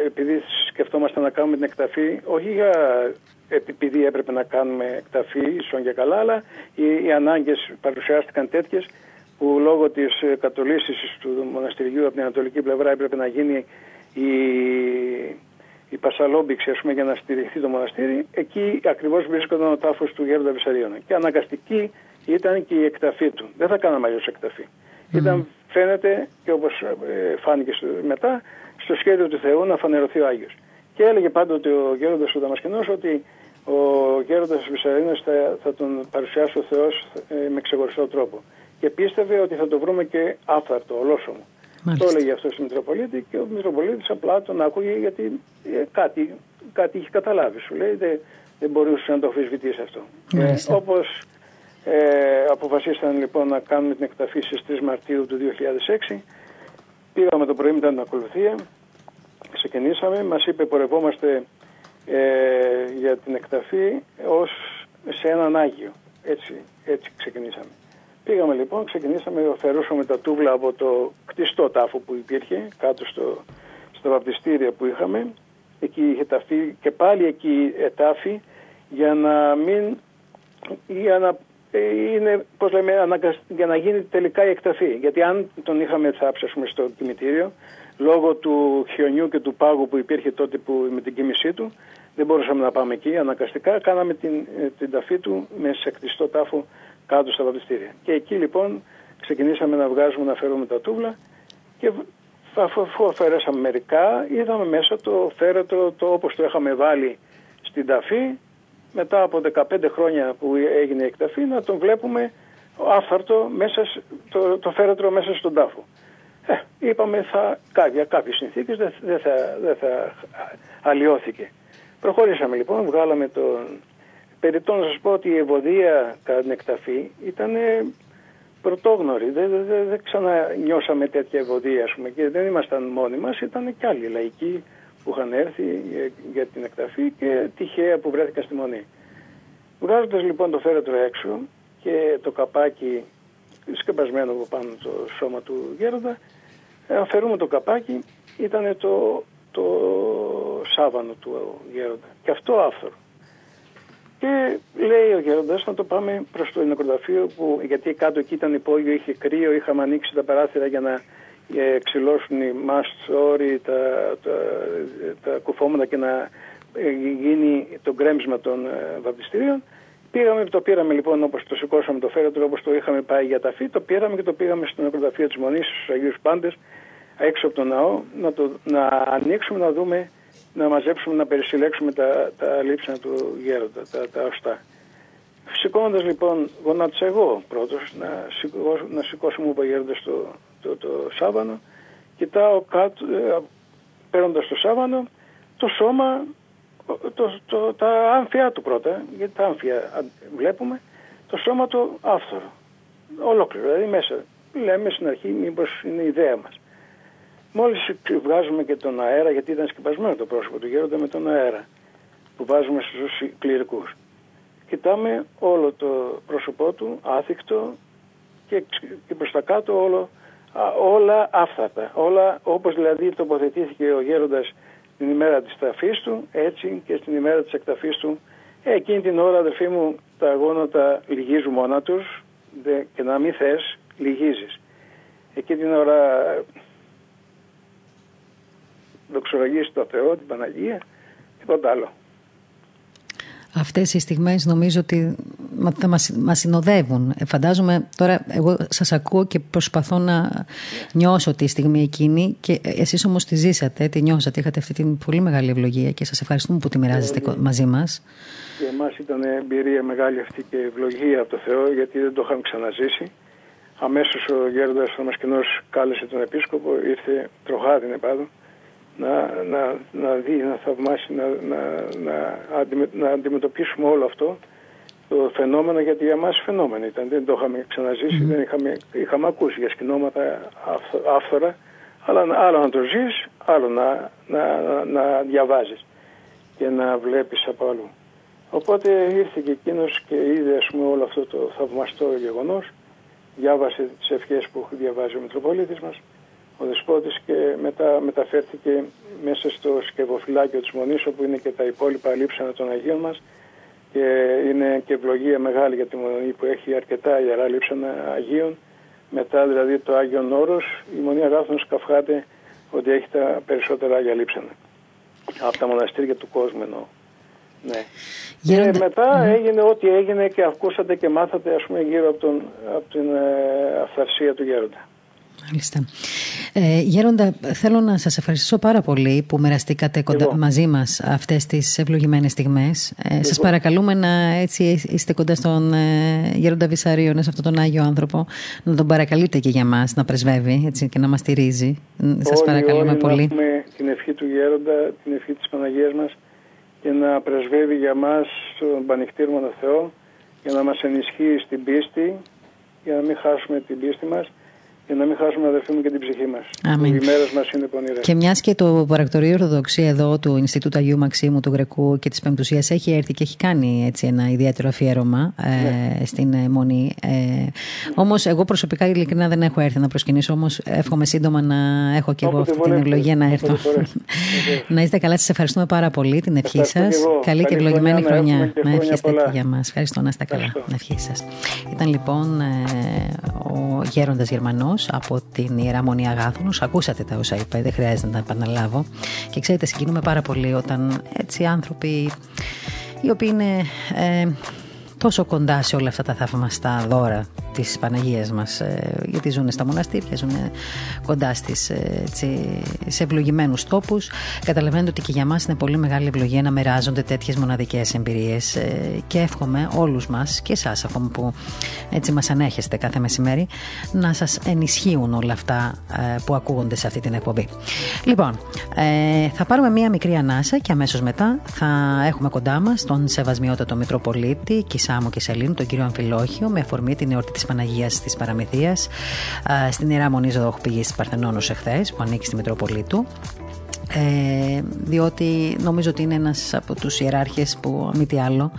επειδή σκεφτόμαστε να κάνουμε την εκταφή, όχι για, επειδή έπρεπε να κάνουμε εκταφή ίσον και καλά, αλλά οι, οι ανάγκες παρουσιάστηκαν τέτοιες που λόγω της κατολίσσησης του μοναστηριού από την ανατολική πλευρά έπρεπε να γίνει η... η πασαλόμπηξη, ας πούμε, για να στηριχθεί το μοναστήρι, εκεί ακριβώς βρίσκονταν ο τάφος του γέροντα Βησσαρίωνα. Και αναγκαστική ήταν και η εκταφή του. Δεν θα κάναμε αλλιώς εκταφή. Mm. Ήταν φαίνεται και όπως φάνηκε μετά στο σχέδιο του Θεού να φανερωθεί ο Άγιος. Και έλεγε πάντοτε ο γέροντας ο Δαμασκηνός ότι ο γέροντας Βησσαρίων θα, θα τον παρουσιάσει ο Θεός με ξεχωριστό τρόπο. Και πίστευε ότι θα το βρούμε και άφθαρτο, ολόσωμο. Το έλεγε αυτό στον Μητροπολίτη και ο Μητροπολίτης απλά τον άκουγε γιατί ε, κάτι, κάτι είχε καταλάβει. Σου λέει δεν, δεν μπορούσε να το αμφισβητήσει αυτό. Ε, όπως ε, αποφασίσαν λοιπόν να κάνουμε την εκταφή στις τρεις Μαρτίου του δύο χιλιάδες έξι, πήγαμε το πρωί μετά την ακολουθία, ξεκινήσαμε, μας είπε πορευόμαστε ε, για την εκταφή ως σε έναν Άγιο. Έτσι, έτσι ξεκινήσαμε. Πήγαμε λοιπόν, ξεκινήσαμε, αφαιρούσαμε τα τούβλα από το κτιστό τάφο που υπήρχε, κάτω στο, στα βαπτιστήρια που είχαμε. Εκεί είχε ταφεί και πάλι εκεί ετάφη για να μην, για να, είναι, πώς λέμε, για να γίνει τελικά η εκταφή. Γιατί αν τον είχαμε θάψει στο κημητήριο, λόγω του χιονιού και του πάγου που υπήρχε τότε που, με την κοίμησή του, δεν μπορούσαμε να πάμε εκεί αναγκαστικά, κάναμε την, την ταφή του μέσα σε κτιστό τάφο κάτω στα βαπτιστήρια. Και εκεί λοιπόν ξεκινήσαμε να βγάζουμε, να φέρουμε τα τούβλα και αφού αφαιρέσαμε μερικά, είδαμε μέσα το φέρετρο το όπως το είχαμε βάλει στην ταφή, μετά από δεκαπέντε χρόνια που έγινε η εκταφή, να τον βλέπουμε άφθαρτο μέσα, το, το φέρετρο μέσα στον τάφο. Ε, είπαμε θα, κάποια, κάποιες συνθήκες δεν δε θα, δε θα αλλοιώθηκε. Προχωρήσαμε λοιπόν, βγάλαμε τον... Περιττό να σας πω ότι η ευωδία κατά την εκταφή ήταν πρωτόγνωρη. Δεν δε, δε, δε ξανανιώσαμε τέτοια ευωδία, ας πούμε, και δεν ήμασταν μόνοι μας. Ήταν και άλλοι λαϊκοί που είχαν έρθει για, για την εκταφή και τυχαία που βρέθηκαν στη Μονή. Βγάζοντας λοιπόν το φέρετρο έξω και το καπάκι σκεπασμένο από πάνω το σώμα του γέροντα, αφαιρούμε το καπάκι, ήταν το, το σάβανο του γέροντα. Και αυτό άφθορο. Και λέει ο γέροντας να το πάμε προς το νεκροταφείο, που, γιατί κάτω εκεί ήταν υπόγειο, είχε κρύο, είχαμε ανοίξει τα παράθυρα για να ε, ξυλώσουν οι μαστόροι, τα, τα, τα κουφώματα και να ε, γίνει το γκρέμισμα των ε, βαπτιστηρίων. Πήγαμε, το πήραμε λοιπόν όπως το σηκώσαμε το φέρετρο, όπως το είχαμε πάει για ταφή, το πήραμε και το πήγαμε στο νεκροταφείο της Μονής, στους Αγίους Πάντες, έξω από τον ναό, να, το, να ανοίξουμε, να δούμε, να μαζέψουμε, να περισυλλέξουμε τα, τα λείψανα του γέροντα, τα, τα οστά. Σηκώνοντας λοιπόν, γονάτισα εγώ πρώτος, να, σηκώ, να σηκώσουμε ο γέροντας το, το, το σάβανο, κοιτάω κάτω, παίρνοντας το σάβανο, το σώμα, το, το, τα άμφια του πρώτα, γιατί τα άμφια βλέπουμε, το σώμα του άφθορο, ολόκληρο, δηλαδή μέσα. Λέμε στην αρχή μήπως είναι η ιδέα μας. Μόλις βγάζουμε και τον αέρα, γιατί ήταν σκεπασμένο το πρόσωπο του γέροντα με τον αέρα που βάζουμε στους κληρικούς. Κοιτάμε όλο το πρόσωπό του, άθικτο και, και προς τα κάτω όλο, όλα άφθατα. Όλα όπως δηλαδή τοποθετήθηκε ο γέροντας την ημέρα της ταφής του, έτσι και στην ημέρα της εκταφής του. Ε, εκείνη την ώρα, αδερφοί μου, τα γόνατα λυγίζουν μόνα τους και να μην θες, λυγίζεις. Εκείνη την ώρα... δοξολογήσει το Θεό, την Παναγία, τίποτα άλλο. Αυτές οι στιγμές νομίζω ότι θα μας, μας συνοδεύουν. Φαντάζομαι, τώρα εγώ σας ακούω και προσπαθώ να νιώσω τη στιγμή εκείνη και εσείς όμως τη ζήσατε, τη νιώσατε, είχατε αυτή την πολύ μεγάλη ευλογία και σας ευχαριστούμε που τη μοιράζεστε ε, μαζί μας. Για εμάς ήταν εμπειρία μεγάλη αυτή και ευλογία από το Θεό, γιατί δεν το είχαμε ξαναζήσει. Αμέσως ο γέροντας Δαμασκηνός κάλεσε τον επίσκοπο, ήρθε τροχάδινε πάνω. Να, να, να δει, να θαυμάσει, να, να, να, αντιμετ, να αντιμετωπίσουμε όλο αυτό το φαινόμενο, γιατί για μας φαινόμενο ήταν. Δεν το είχαμε ξαναζήσει, mm. δεν είχαμε, είχαμε ακούσει για σκηνώματα άφθορα, αλλά άλλο να το ζεις, άλλο να, να, να, να διαβάζεις και να βλέπεις από αλλού. Οπότε ήρθε και εκείνος και είδε, ας πούμε, όλο αυτό το θαυμαστό γεγονός, διάβασε τις ευχές που διαβάζει ο Μητροπολίτης μας, ο Δεσπότης, και μετά μεταφέρθηκε μέσα στο σκευοφυλάκιο της Μονής, όπου είναι και τα υπόλοιπα λείψανα των Αγίων μας, και είναι και ευλογία μεγάλη για τη Μονή που έχει αρκετά ιερά λείψανα Αγίων. Μετά δηλαδή το Άγιον Όρος, η Μονή Αγάθωνος καυχάται ότι έχει τα περισσότερα Άγια λείψανα από τα μοναστήρια του κόσμου εννοώ. Ναι. Γέροντα... Και μετά mm. έγινε ό,τι έγινε και ακούσατε και μάθατε, ας πούμε, γύρω από, τον, από την ε, αυθαρσία του γέροντα. Μάλιστα. Ε, Γέροντα, θέλω να σας ευχαριστήσω πάρα πολύ που μοιραστήκατε κοντά, μαζί μας αυτές τις ευλογημένες στιγμές. Ε, σας παρακαλούμε να έτσι, είστε κοντά στον ε, Γέροντα Βησσαρίων, σε αυτόν τον Άγιο άνθρωπο, να τον παρακαλείτε και για μας, να πρεσβεύει έτσι, και να μας στηρίζει. Σας όλοι, παρακαλούμε όλοι πολύ. Να έχουμε την ευχή του Γέροντα, την ευχή της Παναγίας μας και να πρεσβεύει για μας τον Πανηκτήρμονο Θεό, για να μας ενισχύει στην πίστη, για να μην χάσουμε την πίστη μας. Για να μην χάσουμε, αδερφοί μου, και την ψυχή μας. Αμήν. Οι μέρες μας είναι πονηρές. Και μιας και το Πρακτορείο Ορθοδοξία εδώ του Ινστιτούτου Αγίου Μαξίμου του Γρεκού και της Πεμπτουσίας έχει έρθει και έχει κάνει έτσι ένα ιδιαίτερο αφιέρωμα ναι. ε, στην ε, Μονή. Ε, ναι. Όμως, εγώ προσωπικά ειλικρινά δεν έχω έρθει να προσκυνήσω. Όμως, εύχομαι σύντομα να έχω και εγώ αυτή την ευλογία να έρθω. Να είστε καλά, σας ευχαριστούμε πάρα πολύ. Την ευχή σας. Καλή και ευλογημένη χρονιά. Να ευχηθείτε και για μας. Ευχαριστώ, να είστε καλά. Ήταν λοιπόν ο Γέροντας Γερμανός από την Ιερά Μονή Αγάθωνος. Ακούσατε τα όσα είπα, δεν χρειάζεται να τα επαναλάβω. Και ξέρετε, συγκινούμε πάρα πολύ όταν έτσι άνθρωποι οι οποίοι είναι ε, τόσο κοντά σε όλα αυτά τα θαυμαστά δώρα της Παναγίας μας, ε, γιατί ζουν στα μοναστήρια, ζουν κοντά στις, ε, έτσι, σε ευλογημένους τόπους. Καταλαβαίνετε ότι και για μας είναι πολύ μεγάλη ευλογία να μοιράζονται τέτοιες μοναδικές εμπειρίες ε, και εύχομαι όλους μας και εσάς ακόμα που έτσι μας ανέχεστε κάθε μεσημέρι να σας ενισχύουν όλα αυτά ε, που ακούγονται σε αυτή την εκπομπή. Λοιπόν, ε, θα πάρουμε μία μικρή ανάσα και αμέσως μετά θα έχουμε κοντά μας τον σεβασμιότατο Μητροπολίτη Κισάμου και Σελίνου, τον κύριο Αμφιλόχιο, με αφορμή την εορτή της Παναγίας της Παραμυθίας στην Ιερά Μονή Ζωοδόχου Πηγής Παρθενόνος εχθές, που ανήκει στη Μητροπολή του. Ε, διότι νομίζω ότι είναι ένας από τους ιεράρχες που μη τι άλλο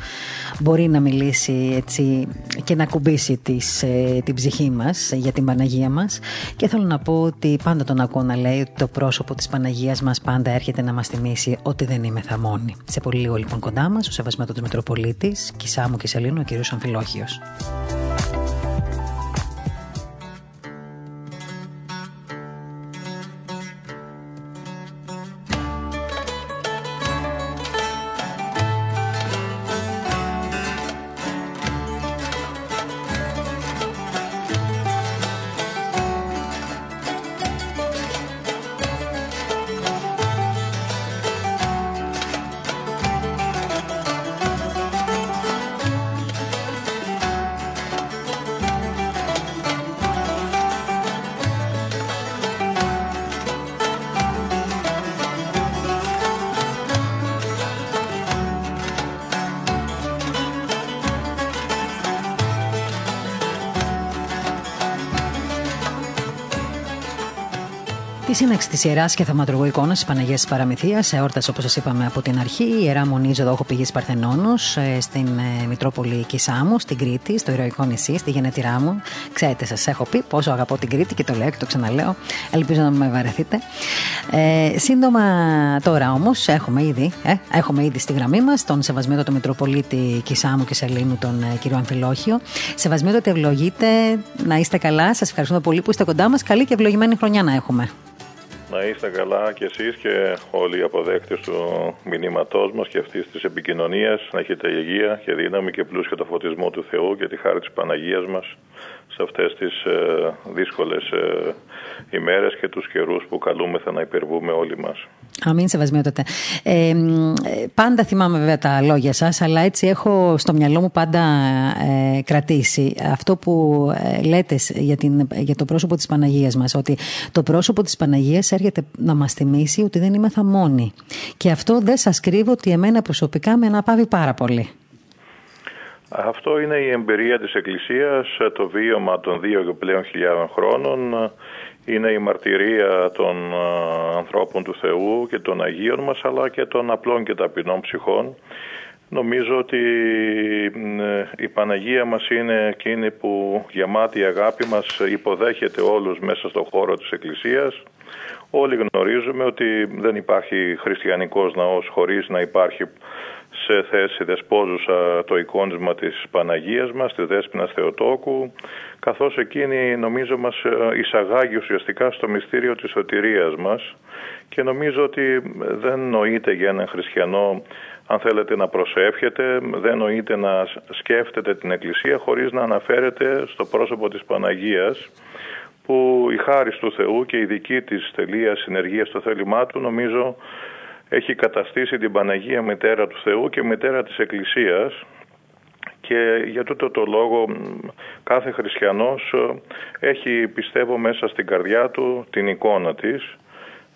μπορεί να μιλήσει έτσι, και να κουμπίσει τις, ε, την ψυχή μας για την Παναγία μας, και θέλω να πω ότι πάντα τον ακούω να λέει ότι το πρόσωπο της Παναγίας μας πάντα έρχεται να μας θυμίσει ότι δεν είμαι θα μόνη. Σε πολύ λίγο λοιπόν κοντά μας ο σεβασμιότατος Μητροπολίτης Κισάμου και Σελίνου, ο κ. Αμφιλόχιος. Η σύναξη της Ιεράς και Θαυματουργού Εικόνας της Παναγίας της Παραμυθίας εόρτασε, όπως σας είπαμε από την αρχή, η Ιερά Μονή Ζωοδόχου Πηγής Παρθενόνος στην Μητρόπολη Κισάμου, στην Κρήτη, στο ηρωικό νησί, στη γενέτειρά μου. Ξέρετε, σας έχω πει πόσο αγαπώ την Κρήτη και το λέω και το ξαναλέω. Ελπίζω να με βαρεθείτε. Ε, σύντομα τώρα όμως έχουμε ήδη, ε, έχουμε ήδη στη γραμμή μας τον σεβασμιότατο Μητροπολίτη Κισάμου και Σελίνου, τον κύριο Αμφιλόχιο. Σεβασμιότατε, ευλογείτε, να είστε καλά. Σας ευχαριστούμε πολύ που είστε κοντά μας. Καλή και ευλογημένη χρονιά να έχουμε. Να είστε καλά κι εσείς και όλοι οι αποδέκτες του μηνύματός μας και αυτής της επικοινωνίας. Να έχετε υγεία και δύναμη και πλούσιο το φωτισμό του Θεού και τη χάρη της Παναγίας μας σε αυτές τις ε, δύσκολες ε, ημέρες και τους καιρούς που καλούμεθα να υπερβούμε όλοι μας. Αμήν, σεβασμιότατε. Ε, πάντα θυμάμαι βέβαια τα λόγια σας, αλλά έτσι έχω στο μυαλό μου πάντα ε, κρατήσει αυτό που ε, λέτε για, την, για το πρόσωπο της Παναγίας μας, ότι το πρόσωπο της Παναγίας έρχεται να μας θυμίσει ότι δεν είμαι θα μόνη. Και αυτό δεν σας κρύβω ότι εμένα προσωπικά με αναπαύει πάρα πολύ. Αυτό είναι η εμπειρία της Εκκλησίας, το βίωμα των δύο και πλέον χιλιάδων χρόνων. Είναι η μαρτυρία των ανθρώπων του Θεού και των Αγίων μας, αλλά και των απλών και ταπεινών ψυχών. Νομίζω ότι η Παναγία μας είναι εκείνη που γεμάτη η αγάπη μας υποδέχεται όλους μέσα στον χώρο της Εκκλησίας. Όλοι γνωρίζουμε ότι δεν υπάρχει χριστιανικός ναός χωρίς να υπάρχει σε θέση δεσπόζουσα το εικόνισμα της Παναγίας μας, της Δέσποινας Θεοτόκου, καθώς εκείνη νομίζω μας εισαγάγει ουσιαστικά στο μυστήριο της σωτηρίας μας και νομίζω ότι δεν νοείται για έναν χριστιανό, αν θέλετε, να προσεύχεται, δεν νοείται να σκέφτεται την Εκκλησία χωρίς να αναφέρεται στο πρόσωπο της Παναγίας, που η χάρις του Θεού και η δική της τελεία συνεργία στο θέλημά του, νομίζω έχει καταστήσει την Παναγία Μητέρα του Θεού και Μητέρα της Εκκλησίας, και για τούτο το λόγο κάθε χριστιανός έχει, πιστεύω, μέσα στην καρδιά του την εικόνα της.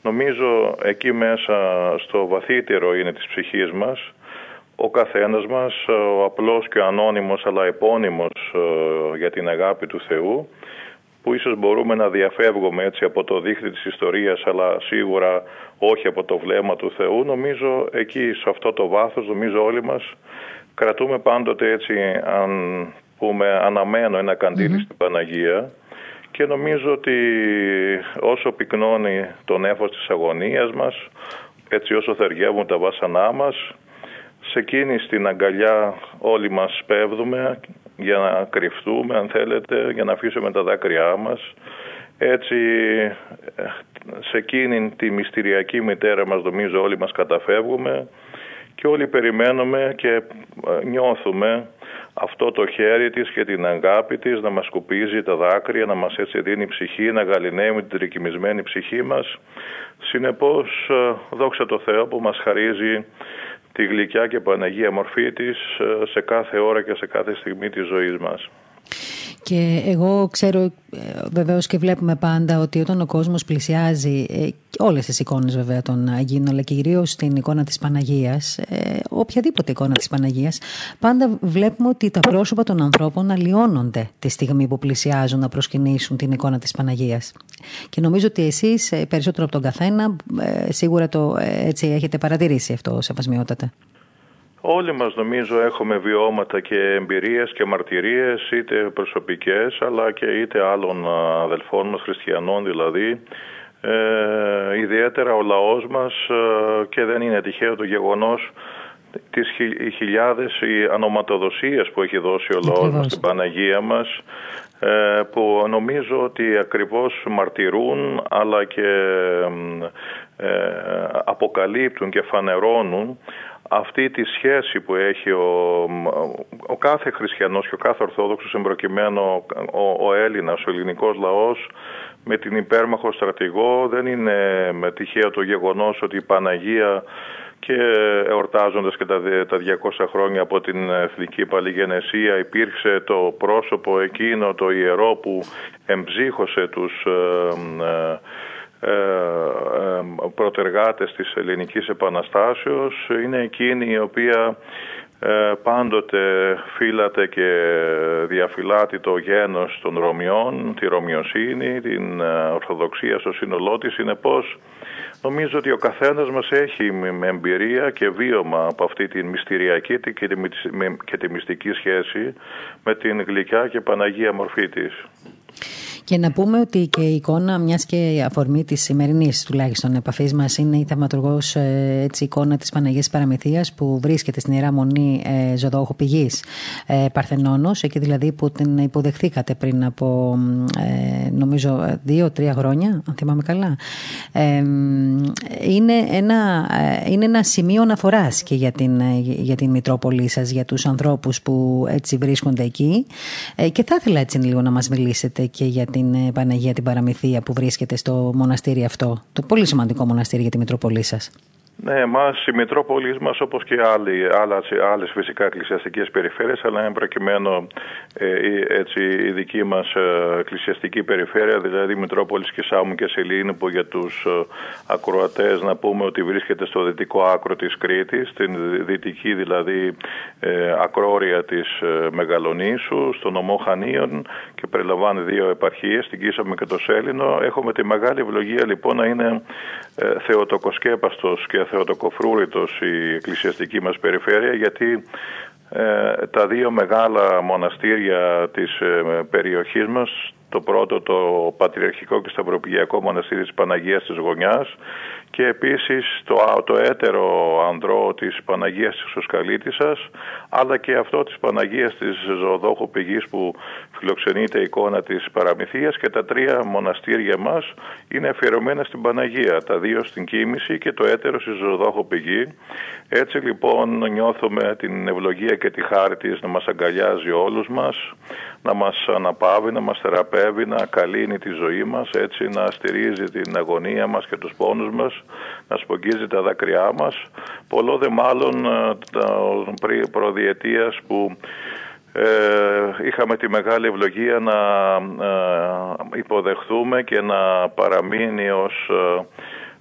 Νομίζω εκεί μέσα στο βαθύτερο είναι της ψυχής μας, ο καθένας μας, ο απλός και ο ανώνυμος αλλά επώνυμος για την αγάπη του Θεού, που ίσως μπορούμε να διαφεύγουμε έτσι από το δίχτυ της ιστορίας, αλλά σίγουρα όχι από το βλέμμα του Θεού. Νομίζω εκεί, σε αυτό το βάθος, νομίζω όλοι μας κρατούμε πάντοτε, έτσι, αν πούμε, αναμένο ένα καντήλι mm-hmm. στην Παναγία, και νομίζω ότι όσο πυκνώνει τον νέφος της αγωνίας μας, έτσι όσο θεριεύουν τα βάσανά μας, σε εκείνη στην αγκαλιά όλοι μας σπέβδουμε για να κρυφτούμε, αν θέλετε, για να αφήσουμε τα δάκρυά μας. Έτσι, σε εκείνη τη μυστηριακή μητέρα μας, νομίζω, όλοι μας καταφεύγουμε και όλοι περιμένουμε και νιώθουμε αυτό το χέρι της και την αγάπη της να μας σκουπίζει τα δάκρυα, να μας έτσι δίνει ψυχή, να γαληνέει την τρικυμισμένη ψυχή μας. Συνεπώς, δόξα τω Θεώ που μας χαρίζει τη γλυκιά και Παναγία μορφή της σε κάθε ώρα και σε κάθε στιγμή της ζωής μας. Και εγώ ξέρω βεβαίως, και βλέπουμε πάντα, ότι όταν ο κόσμος πλησιάζει όλες τις εικόνες βέβαια των Αγίων, αλλά κυρίως την εικόνα της Παναγίας, οποιαδήποτε εικόνα της Παναγίας, πάντα βλέπουμε ότι τα πρόσωπα των ανθρώπων αλλοιώνονται τη στιγμή που πλησιάζουν να προσκυνήσουν την εικόνα της Παναγίας. Και νομίζω ότι εσείς περισσότερο από τον καθένα σίγουρα το έτσι έχετε παρατηρήσει αυτό, σεβασμιότατε. Όλοι μας, νομίζω, έχουμε βιώματα και εμπειρίες και μαρτυρίες, είτε προσωπικές αλλά και είτε άλλων αδελφών μας, χριστιανών δηλαδή. Ε, ιδιαίτερα ο λαός μας, ε, και δεν είναι τυχαίο το γεγονός, τις χι, χιλιάδες οι ανωματοδοσίες που έχει δώσει ο λαός μας στην Παναγία μας, ε, που νομίζω ότι ακριβώς μαρτυρούν αλλά και ε, αποκαλύπτουν και φανερώνουν αυτή τη σχέση που έχει ο, ο κάθε χριστιανός και ο κάθε Ορθόδοξος, εμπροκειμένο ο, ο Έλληνας, ο ελληνικός λαός, με την υπέρμαχο στρατηγό. Δεν είναι τυχαίο το γεγονός ότι η Παναγία, και εορτάζοντας και τα, τα διακόσια χρόνια από την εθνική παλιγενεσία, υπήρξε το πρόσωπο εκείνο το ιερό που εμψύχωσε τους ε, ε, προτεργάτες της ελληνικής επαναστάσεως. Είναι εκείνη η οποία πάντοτε φύλατε και διαφυλάτει το γένος των Ρωμιών, τη Ρωμιοσύνη, την Ορθοδοξία στο σύνολό της. Συνεπώς, νομίζω ότι ο καθένας μας έχει εμπειρία και βίωμα από αυτή τη μυστηριακή και τη μυστική σχέση με την γλυκιά και Παναγία μορφή της. Και να πούμε ότι και η εικόνα, μιας και η αφορμή της σημερινής τουλάχιστον επαφής μας είναι η θαυματουργός έτσι, εικόνα της Παναγίας Παραμυθίας, που βρίσκεται στην Ιερά Μονή ε, Ζωοδόχου Πηγής ε, Παρθενόνος, εκεί δηλαδή που την υποδεχθήκατε πριν από ε, νομίζω δύο-τρία χρόνια, αν θυμάμαι καλά. Ε, ε, είναι, ένα, ε, είναι ένα σημείο αναφοράς και για την, ε, για την Μητρόπολη σας, για τους ανθρώπους που έτσι βρίσκονται εκεί. Ε, και θα ήθελα έτσι λίγο να μας μιλήσετε και για την την Παναγία την Παραμυθία που βρίσκεται στο μοναστήρι αυτό, το πολύ σημαντικό μοναστήρι για τη Μητρόπολή σας. Ναι, μας, η Μητρόπολη μας, όπως και άλλοι, άλλες φυσικά εκκλησιαστικές περιφέρειες, αλλά εν προκειμένου ε, η δική μας εκκλησιαστική περιφέρεια, δηλαδή η Μητρόπολης Κισάμου και Σελίνου, που για τους ακροατές να πούμε ότι βρίσκεται στο δυτικό άκρο της Κρήτης, στην δυτική δηλαδή ε, ακρόρια της Μεγαλονήσου, στο νομό Χανίων, και περιλαμβάνει δύο επαρχίες, την Κίσαμο και το Σέλινο. Έχουμε τη μεγάλη ευλογία λοιπόν να είναι ε, θεοτοκοσκέπαστος και θεοτοκοφρούρητος η εκκλησιαστική μας περιφέρεια, γιατί ε, τα δύο μεγάλα μοναστήρια της ε, περιοχής μας, το πρώτο το Πατριαρχικό και Σταυροπηγιακό Μοναστήρι της Παναγίας της Γωνιάς, και επίσης το, το έτερο ανδρό της Παναγίας της Χρυσοσκαλίτισσας, αλλά και αυτό της Παναγίας της Ζωοδόχου Πηγής που φιλοξενείται η εικόνα της Παραμυθίας, και τα τρία μοναστήρια μας είναι αφιερωμένα στην Παναγία, τα δύο στην Κίμηση και το έτερο στη Ζωοδόχου Πηγή. Έτσι λοιπόν νιώθουμε την ευλογία και τη χάρη της να μας αγκαλιάζει όλους μας, να μας αναπαύει, να μας θεραπεύει, να καλύνει τη ζωή μας, έτσι να στηρίζει την αγωνία μας και τους πόνους μας, να σπογγίζει τα δάκρυά μας, πολλό δε μάλλον πριν προδιετίας που Ε, είχαμε τη μεγάλη ευλογία να ε, υποδεχθούμε και να παραμείνει ως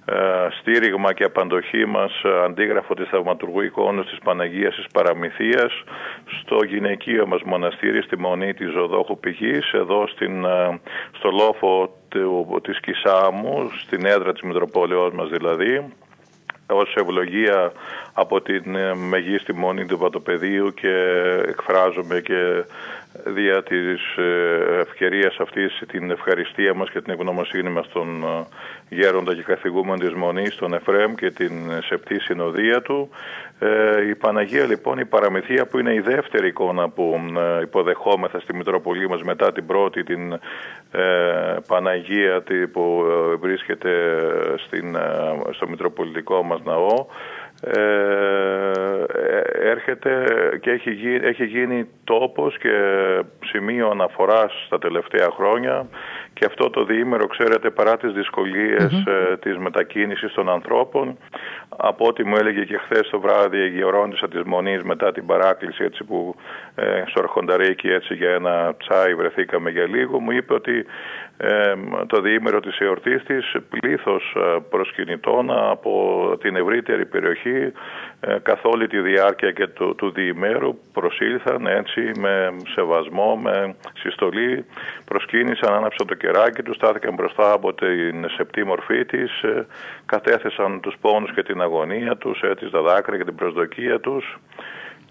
ε, στήριγμα και απαντοχή μας αντίγραφο της θαυματουργού εικόνας της Παναγίας της Παραμυθίας στο γυναικείο μας μοναστήρι, στη Μονή της Ζωοδόχου Πηγής, εδώ στην, ε, στο λόφο του, της Κισάμου, στην έδρα της Μητροπόλεως μας δηλαδή, ως ευλογία από την Μεγίστη Μονή του Βατοπαιδίου, και εκφράζομαι και δια της ευκαιρίας αυτής την ευχαριστία μας και την ευγνωμοσύνη μας στον γέροντα και καθηγούμενο της Μονής, τον Εφραίμ, και την σεπτή συνοδεία του. Η Παναγία λοιπόν, η Παραμυθία, που είναι η δεύτερη εικόνα που υποδεχόμεθα στη Μητροπολή μας μετά την πρώτη, την Παναγία που βρίσκεται στην, στο Μητροπολιτικό μας ναό, Ε, έρχεται και έχει γίνει, έχει γίνει τόπος και σημείο αναφοράς τα τελευταία χρόνια, και αυτό το διήμερο, ξέρετε, παρά τις δυσκολίες mm-hmm. ε, της μετακίνησης των ανθρώπων, από ό,τι μου έλεγε και χθες το βράδυ η γερόντισσα της Μονής μετά την παράκληση, έτσι που ε, στο Αρχονταρίκι έτσι για ένα τσάι βρεθήκαμε για λίγο, μου είπε ότι ε, το διήμερο της εορτής της πλήθος προσκυνητών από την ευρύτερη περιοχή καθ' όλη τη διάρκεια και του, του διημέρου προσήλθαν, έτσι με σεβασμό, με συστολή, προσκύνησαν, άναψαν το κεράκι τους, στάθηκαν μπροστά από την σεπτή μορφή της, κατέθεσαν τους πόνους και την αγωνία τους, έτσι, τα δάκρυα και την προσδοκία τους.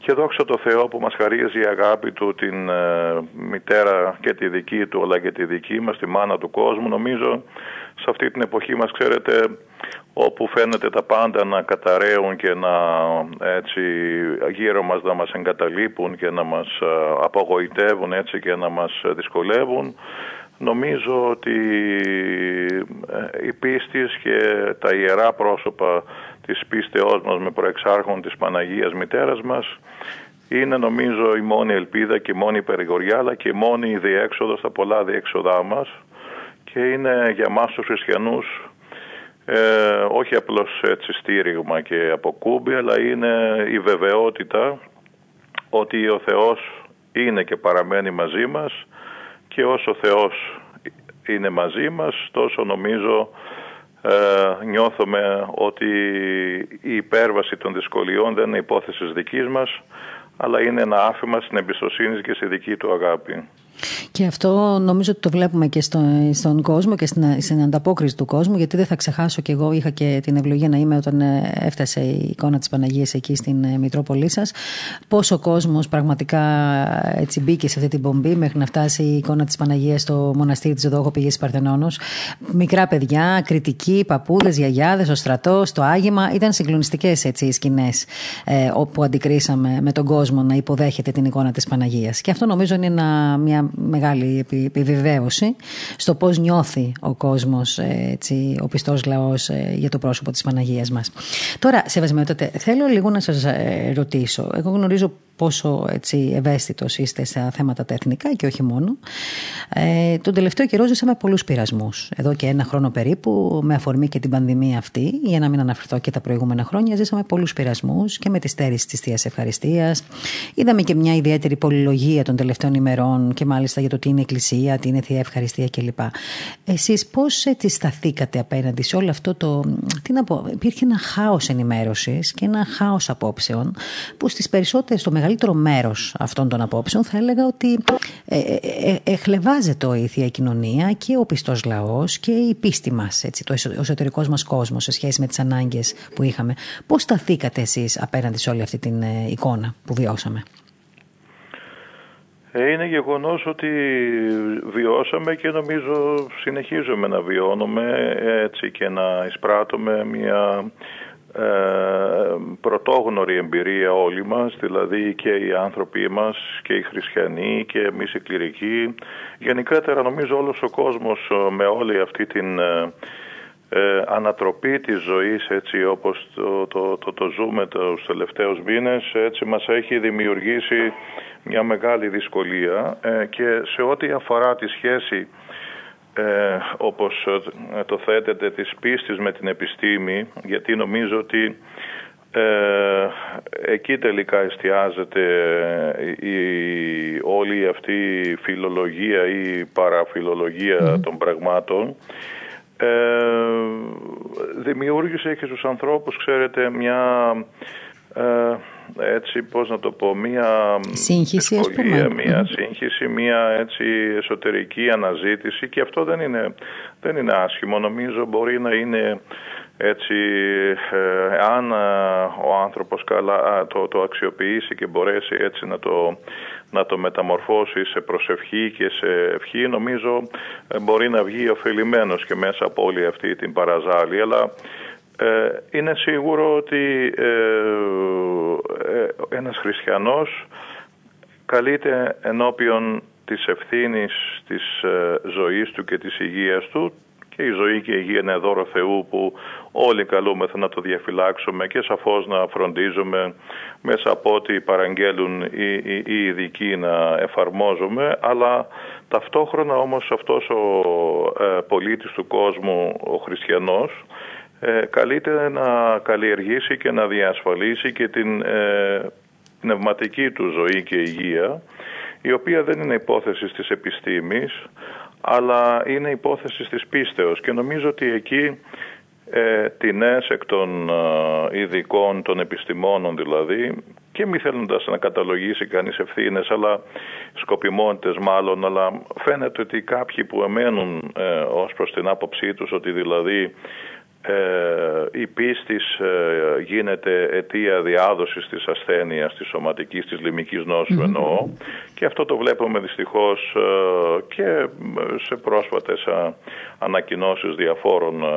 Και δόξα τω Θεώ που μας χαρίζει η αγάπη του την ε, μητέρα και τη δική του, αλλά και τη δική μας, τη μάνα του κόσμου. Νομίζω σε αυτή την εποχή μας, ξέρετε, όπου φαίνεται τα πάντα να καταραίουν και να, έτσι, γύρω μας να μας εγκαταλείπουν και να μας απογοητεύουν, έτσι, και να μας δυσκολεύουν, νομίζω ότι η πίστη και τα ιερά πρόσωπα της πίστεώς μας με προεξάρχον της Παναγίας Μητέρας μας είναι, νομίζω, η μόνη ελπίδα και η μόνη περιγοριά, αλλά και η μόνη διέξοδο στα πολλά διέξοδά μας, και είναι για μας τους χριστιανούς ε, όχι απλώς, έτσι, στήριγμα και αποκούμπι, αλλά είναι η βεβαιότητα ότι ο Θεός είναι και παραμένει μαζί μας, και όσο ο Θεός είναι μαζί μας, τόσο νομίζω Ε, νιώθουμε ότι η υπέρβαση των δυσκολιών δεν είναι υπόθεση δικής μας, αλλά είναι ένα άφημα στην εμπιστοσύνη και στη δική του αγάπη. Και αυτό νομίζω ότι το βλέπουμε και στο, στον κόσμο και στην, στην ανταπόκριση του κόσμου, γιατί δεν θα ξεχάσω και εγώ, είχα και την ευλογία να είμαι όταν έφτασε η εικόνα της Παναγίας εκεί στην Μητρόπολή σας, πόσο κόσμος πραγματικά, έτσι, μπήκε σε αυτή την πομπή μέχρι να φτάσει η εικόνα της Παναγίας στο μοναστήρι της Ζωοδόχου Πηγής Παρθενόνος. Μικρά παιδιά, κριτικοί, παππούδες, γιαγιάδες, ο στρατός, το άγημα, ήταν συγκλονιστικές, έτσι, οι σκηνές ε, όπου αντικρίσαμε με τον κόσμο να υποδέχεται την εικόνα της Παναγίας. Και αυτό νομίζω είναι ένα, μια μεγάλη επιβεβαίωση στο πώς νιώθει ο κόσμος, έτσι, ο πιστός λαός για το πρόσωπο της Παναγίας μας. Τώρα, σεβασμιότατε, θέλω λίγο να σας ρωτήσω. Εγώ γνωρίζω πόσο, έτσι, ευαίσθητος είστε στα θέματα τα εθνικά και όχι μόνο. Ε, τον τελευταίο καιρό ζήσαμε πολλούς πειρασμούς. Εδώ και ένα χρόνο περίπου, με αφορμή και την πανδημία αυτή, για να μην αναφερθώ και τα προηγούμενα χρόνια, ζήσαμε πολλούς πειρασμούς και με τη στέρηση της Θείας Ευχαριστίας. Είδαμε και μια ιδιαίτερη πολυλογία των τελευταίων ημερών, και μάλιστα για το τι είναι Εκκλησία, τι είναι Θεία Ευχαριστία κλπ. Εσείς πώς, έτσι, σταθήκατε απέναντι σε όλο αυτό το. Τι να πω, υπήρχε ένα χάος ενημέρωσης και ένα χάος απόψεων, που στις περισσότερες, στο μεγαλύτερο μέρος αυτών των απόψεων, θα έλεγα ότι ε, ε, ε, εχλευάζεται η Θεία Κοινωνία και ο πιστός λαός και η πίστη μας, έτσι, το εσω, ο εσωτερικός μας κόσμος σε σχέση με τις ανάγκες που είχαμε. Πώς σταθήκατε εσείς απέναντι σε όλη αυτή την εικόνα που βιώσαμε? Είναι γεγονός ότι βιώσαμε και νομίζω συνεχίζουμε να βιώνουμε έτσι και να εισπράττουμε μια ε, πρωτόγνωρη εμπειρία όλοι μας, δηλαδή και οι άνθρωποι μας και οι χριστιανοί και εμείς οι κληρικοί. Γενικότερα νομίζω όλος ο κόσμος με όλη αυτή την ε, ανατροπή της ζωής έτσι όπως το, το, το, το ζούμε τους τελευταίους μήνες, έτσι μας έχει δημιουργήσει μια μεγάλη δυσκολία ε, και σε ό,τι αφορά τη σχέση ε, όπως ε, το θέτεται της πίστης με την επιστήμη, γιατί νομίζω ότι ε, εκεί τελικά εστιάζεται η, όλη αυτή η φιλολογία ή παραφιλολογία mm. των πραγμάτων. Ε, δημιούργησε και στους ανθρώπους, ξέρετε, μια... Ε, έτσι πώς να το πω, μία σύγχυση, δυσκολία, μία σύγχυση, μία έτσι εσωτερική αναζήτηση, και αυτό δεν είναι, δεν είναι άσχημο. Νομίζω μπορεί να είναι έτσι, ε, αν ο άνθρωπος καλά το, το αξιοποιήσει και μπορέσει έτσι να το, να το μεταμορφώσει σε προσευχή και σε ευχή, νομίζω μπορεί να βγει ωφελημένος και μέσα από όλη αυτή την παραζάλη. Αλλά είναι σίγουρο ότι ε, ε, ένας χριστιανός καλείται ενώπιον της ευθύνης της ε, ζωής του και της υγείας του, και η ζωή και η υγεία είναι δώρο Θεού που όλοι καλούμεθα να το διαφυλάξουμε και σαφώς να φροντίζουμε μέσα από ό,τι παραγγέλουν οι, οι, οι ειδικοί να εφαρμόζουμε, αλλά ταυτόχρονα όμως αυτός ο ε, πολίτης του κόσμου, ο χριστιανός, Ε, καλείται να καλλιεργήσει και να διασφαλίσει και την ε, πνευματική του ζωή και υγεία, η οποία δεν είναι υπόθεση της επιστήμης, αλλά είναι υπόθεση της πίστεως, και νομίζω ότι εκεί ε, τινές εκ των ειδικών, των επιστημόνων δηλαδή, και μη θέλοντας να καταλογίσει κανείς ευθύνες, αλλά σκοπιμότητες μάλλον, αλλά φαίνεται ότι κάποιοι που εμένουν ε, ως προς την άποψή τους ότι δηλαδή Ε, η πίστης ε, γίνεται αιτία διάδοσης της ασθένειας, της σωματικής, της λοιμικής νόσου, εννοώ, mm-hmm. και αυτό το βλέπουμε δυστυχώς ε, και σε πρόσφατες ε, ανακοινώσεις διαφόρων ε, ε,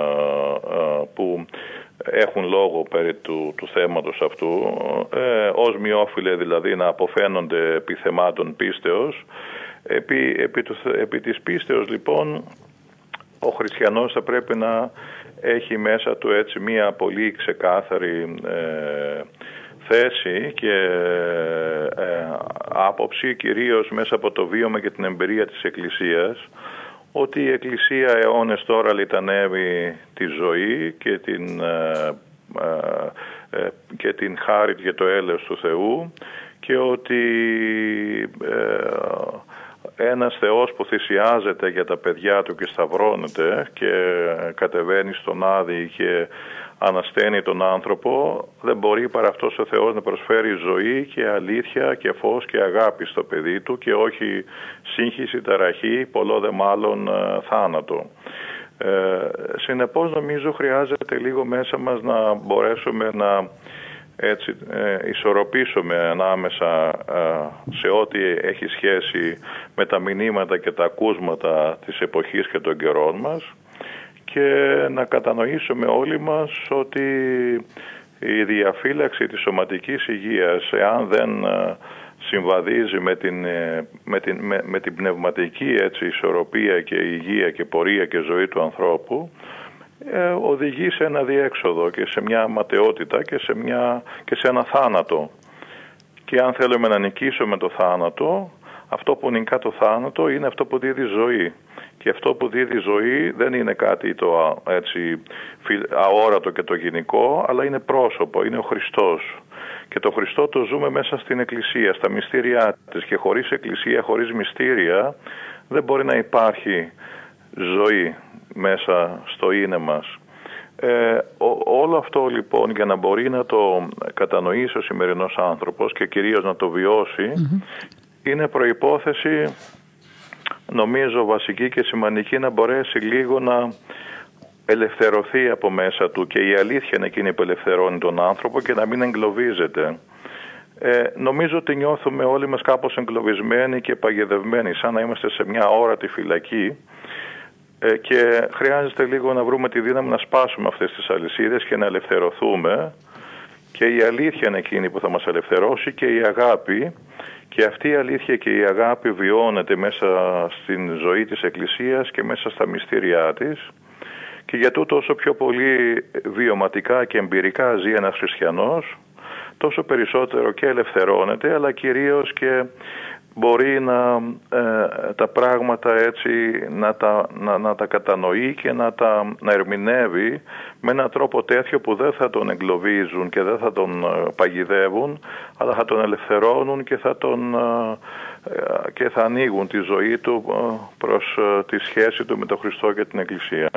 που έχουν λόγο περί του, του θέματος αυτού, ε, ως μοιόφιλε δηλαδή να αποφαίνονται επιθεμάτων πίστεως. Επί, επί, του, επί της πίστεως λοιπόν ο χριστιανός θα πρέπει να έχει μέσα του έτσι μία πολύ ξεκάθαρη ε, θέση και ε, ε, άποψη, κυρίως μέσα από το βίωμα και την εμπειρία της Εκκλησίας, ότι η Εκκλησία αιώνες τώρα λιτανεύει τη ζωή και την, ε, ε, και την χάρη και το έλεος του Θεού, και ότι... Ε, ένας Θεός που θυσιάζεται για τα παιδιά του και σταυρώνεται και κατεβαίνει στον Άδη και ανασταίνει τον άνθρωπο, δεν μπορεί παρά αυτός ο Θεός να προσφέρει ζωή και αλήθεια και φως και αγάπη στο παιδί του, και όχι σύγχυση, ταραχή, πολλό δε μάλλον θάνατο. Ε, συνεπώς νομίζω χρειάζεται λίγο μέσα μας να μπορέσουμε να έτσι ε, ισορροπήσουμε ανάμεσα ε, σε ό,τι έχει σχέση με τα μηνύματα και τα ακούσματα της εποχής και των καιρών μας, και να κατανοήσουμε όλοι μας ότι η διαφύλαξη της σωματικής υγείας, εάν δεν ε, συμβαδίζει με την, ε, με, την, με, με την πνευματική έτσι, ισορροπία και υγεία και πορεία και ζωή του ανθρώπου, οδηγεί σε ένα διέξοδο και σε μια ματαιότητα και σε, μια, και σε ένα θάνατο. Και αν θέλουμε να νικήσουμε το θάνατο, αυτό που νικά το θάνατο είναι αυτό που δίδει ζωή. Και αυτό που δίδει ζωή δεν είναι κάτι το έτσι, αόρατο και το γυναικό, αλλά είναι πρόσωπο, είναι ο Χριστός. Και το Χριστό το ζούμε μέσα στην Εκκλησία, στα μυστήριά της. Και χωρίς Εκκλησία, χωρίς μυστήρια, δεν μπορεί να υπάρχει ζωή μέσα στο είναι μας. Ε, ό, όλο αυτό λοιπόν, για να μπορεί να το κατανοήσει ο σημερινός άνθρωπος και κυρίως να το βιώσει, mm-hmm. είναι προϋπόθεση, νομίζω, βασική και σημαντική, να μπορέσει λίγο να ελευθερωθεί από μέσα του, και η αλήθεια είναι εκείνη που ελευθερώνει τον άνθρωπο, και να μην εγκλωβίζεται. Ε, νομίζω ότι νιώθουμε όλοι μας κάπως εγκλωβισμένοι και παγιδευμένοι, σαν να είμαστε σε μια αόρατη φυλακή, ε, και χρειάζεται λίγο να βρούμε τη δύναμη να σπάσουμε αυτές τις αλυσίδες και να ελευθερωθούμε, και η αλήθεια είναι εκείνη που θα μας ελευθερώσει και η αγάπη, και αυτή η αλήθεια και η αγάπη βιώνεται μέσα στην ζωή της Εκκλησίας και μέσα στα μυστήριά της, και για τούτο όσο πιο πολύ βιωματικά και εμπειρικά ζει ένας χριστιανός, τόσο περισσότερο και ελευθερώνεται, αλλά κυρίως και μπορεί να ε, τα πράγματα έτσι να τα, να, να τα κατανοεί και να τα να ερμηνεύει με έναν τρόπο τέτοιο που δεν θα τον εγκλωβίζουν και δεν θα τον παγιδεύουν, αλλά θα τον ελευθερώνουν και θα, τον, ε, και θα ανοίγουν τη ζωή του προς τη σχέση του με τον Χριστό και την Εκκλησία.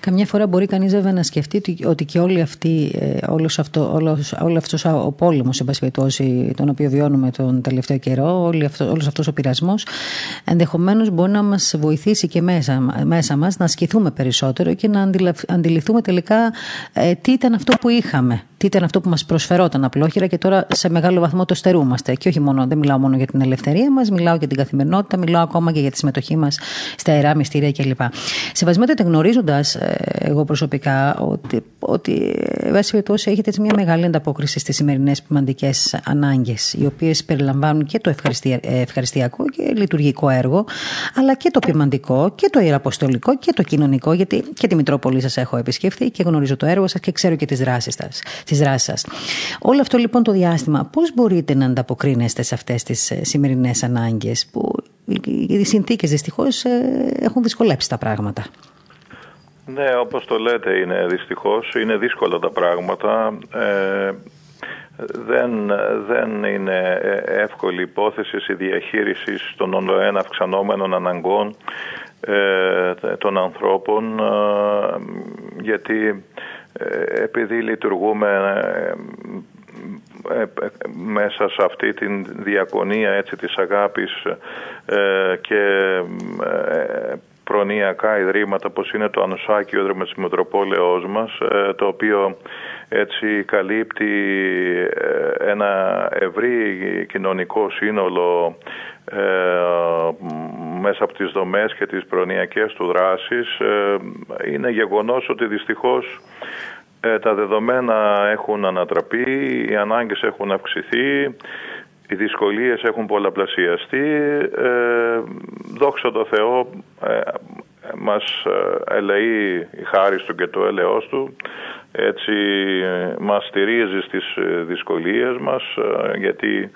Καμιά φορά μπορεί κανείς βέβαια να σκεφτεί ότι και όλη αυτή, όλος αυτό, όλος, όλος αυτός ο πόλεμος, εν πάση περιπτώσει, τον οποίο βιώνουμε τον τελευταίο καιρό, όλη αυτό, όλος αυτός ο πειρασμός, ενδεχομένως μπορεί να μας βοηθήσει και μέσα, μέσα μας να ασκηθούμε περισσότερο και να αντιληφθούμε τελικά ε, τι ήταν αυτό που είχαμε, τι ήταν αυτό που μας προσφερόταν απλόχερα και τώρα σε μεγάλο βαθμό το στερούμαστε. Και όχι μόνο, δεν μιλάω μόνο για την ελευθερία μας, μιλάω για την καθημερινότητα, μιλάω ακόμα και για τη συμμετοχή μας στα ιερά μυστήρια κλπ. Σεβασμιότατε, γνωρίζοντας εγώ προσωπικά ότι, ότι βάσει τόσο έχετε μια μεγάλη ανταπόκριση στις σημερινές σημαντικές ανάγκες, οι οποίες περιλαμβάνουν και το ευχαριστιακό και λειτουργικό έργο, αλλά και το ποιμαντικό και το ιεραποστολικό και το κοινωνικό, γιατί και τη Μητρόπολη σας έχω επισκεφθεί και γνωρίζω το έργο σας και ξέρω και τις δράσεις σας. Τις δράσεις σας. Όλο αυτό λοιπόν το διάστημα, πώς μπορείτε να ανταποκρίνεστε σε αυτές τις σημερινές ανάγκες που οι συνθήκες δυστυχώς έχουν δυσκολέψει τα πράγματα? Ναι, όπως το λέτε, είναι δυστυχώς, είναι δύσκολα τα πράγματα. Ε, δεν, δεν είναι εύκολη υπόθεση η διαχείριση των ολοένα αυξανόμενων αναγκών ε, των ανθρώπων, ε, γιατί επειδή λειτουργούμε μέσα σε αυτή την διακονία έτσι της αγάπης ε, και ε, προνοιακά ιδρύματα όπως είναι το Ανουσάκιο Ίδρυμα της Μητροπόλεως μας, ε, το οποίο έτσι καλύπτει ένα ευρύ κοινωνικό σύνολο ε, μέσα από τις δομές και τις προνοιακές του δράσεις, ε, είναι γεγονός ότι δυστυχώς ε, τα δεδομένα έχουν ανατραπεί, οι ανάγκες έχουν αυξηθεί, οι δυσκολίες έχουν πολλαπλασιαστεί. Ε, δόξα τω Θεώ, ε, μας ελεεί η χάρις του και το έλεος του, έτσι μας στηρίζει στις δυσκολίες μας, γιατί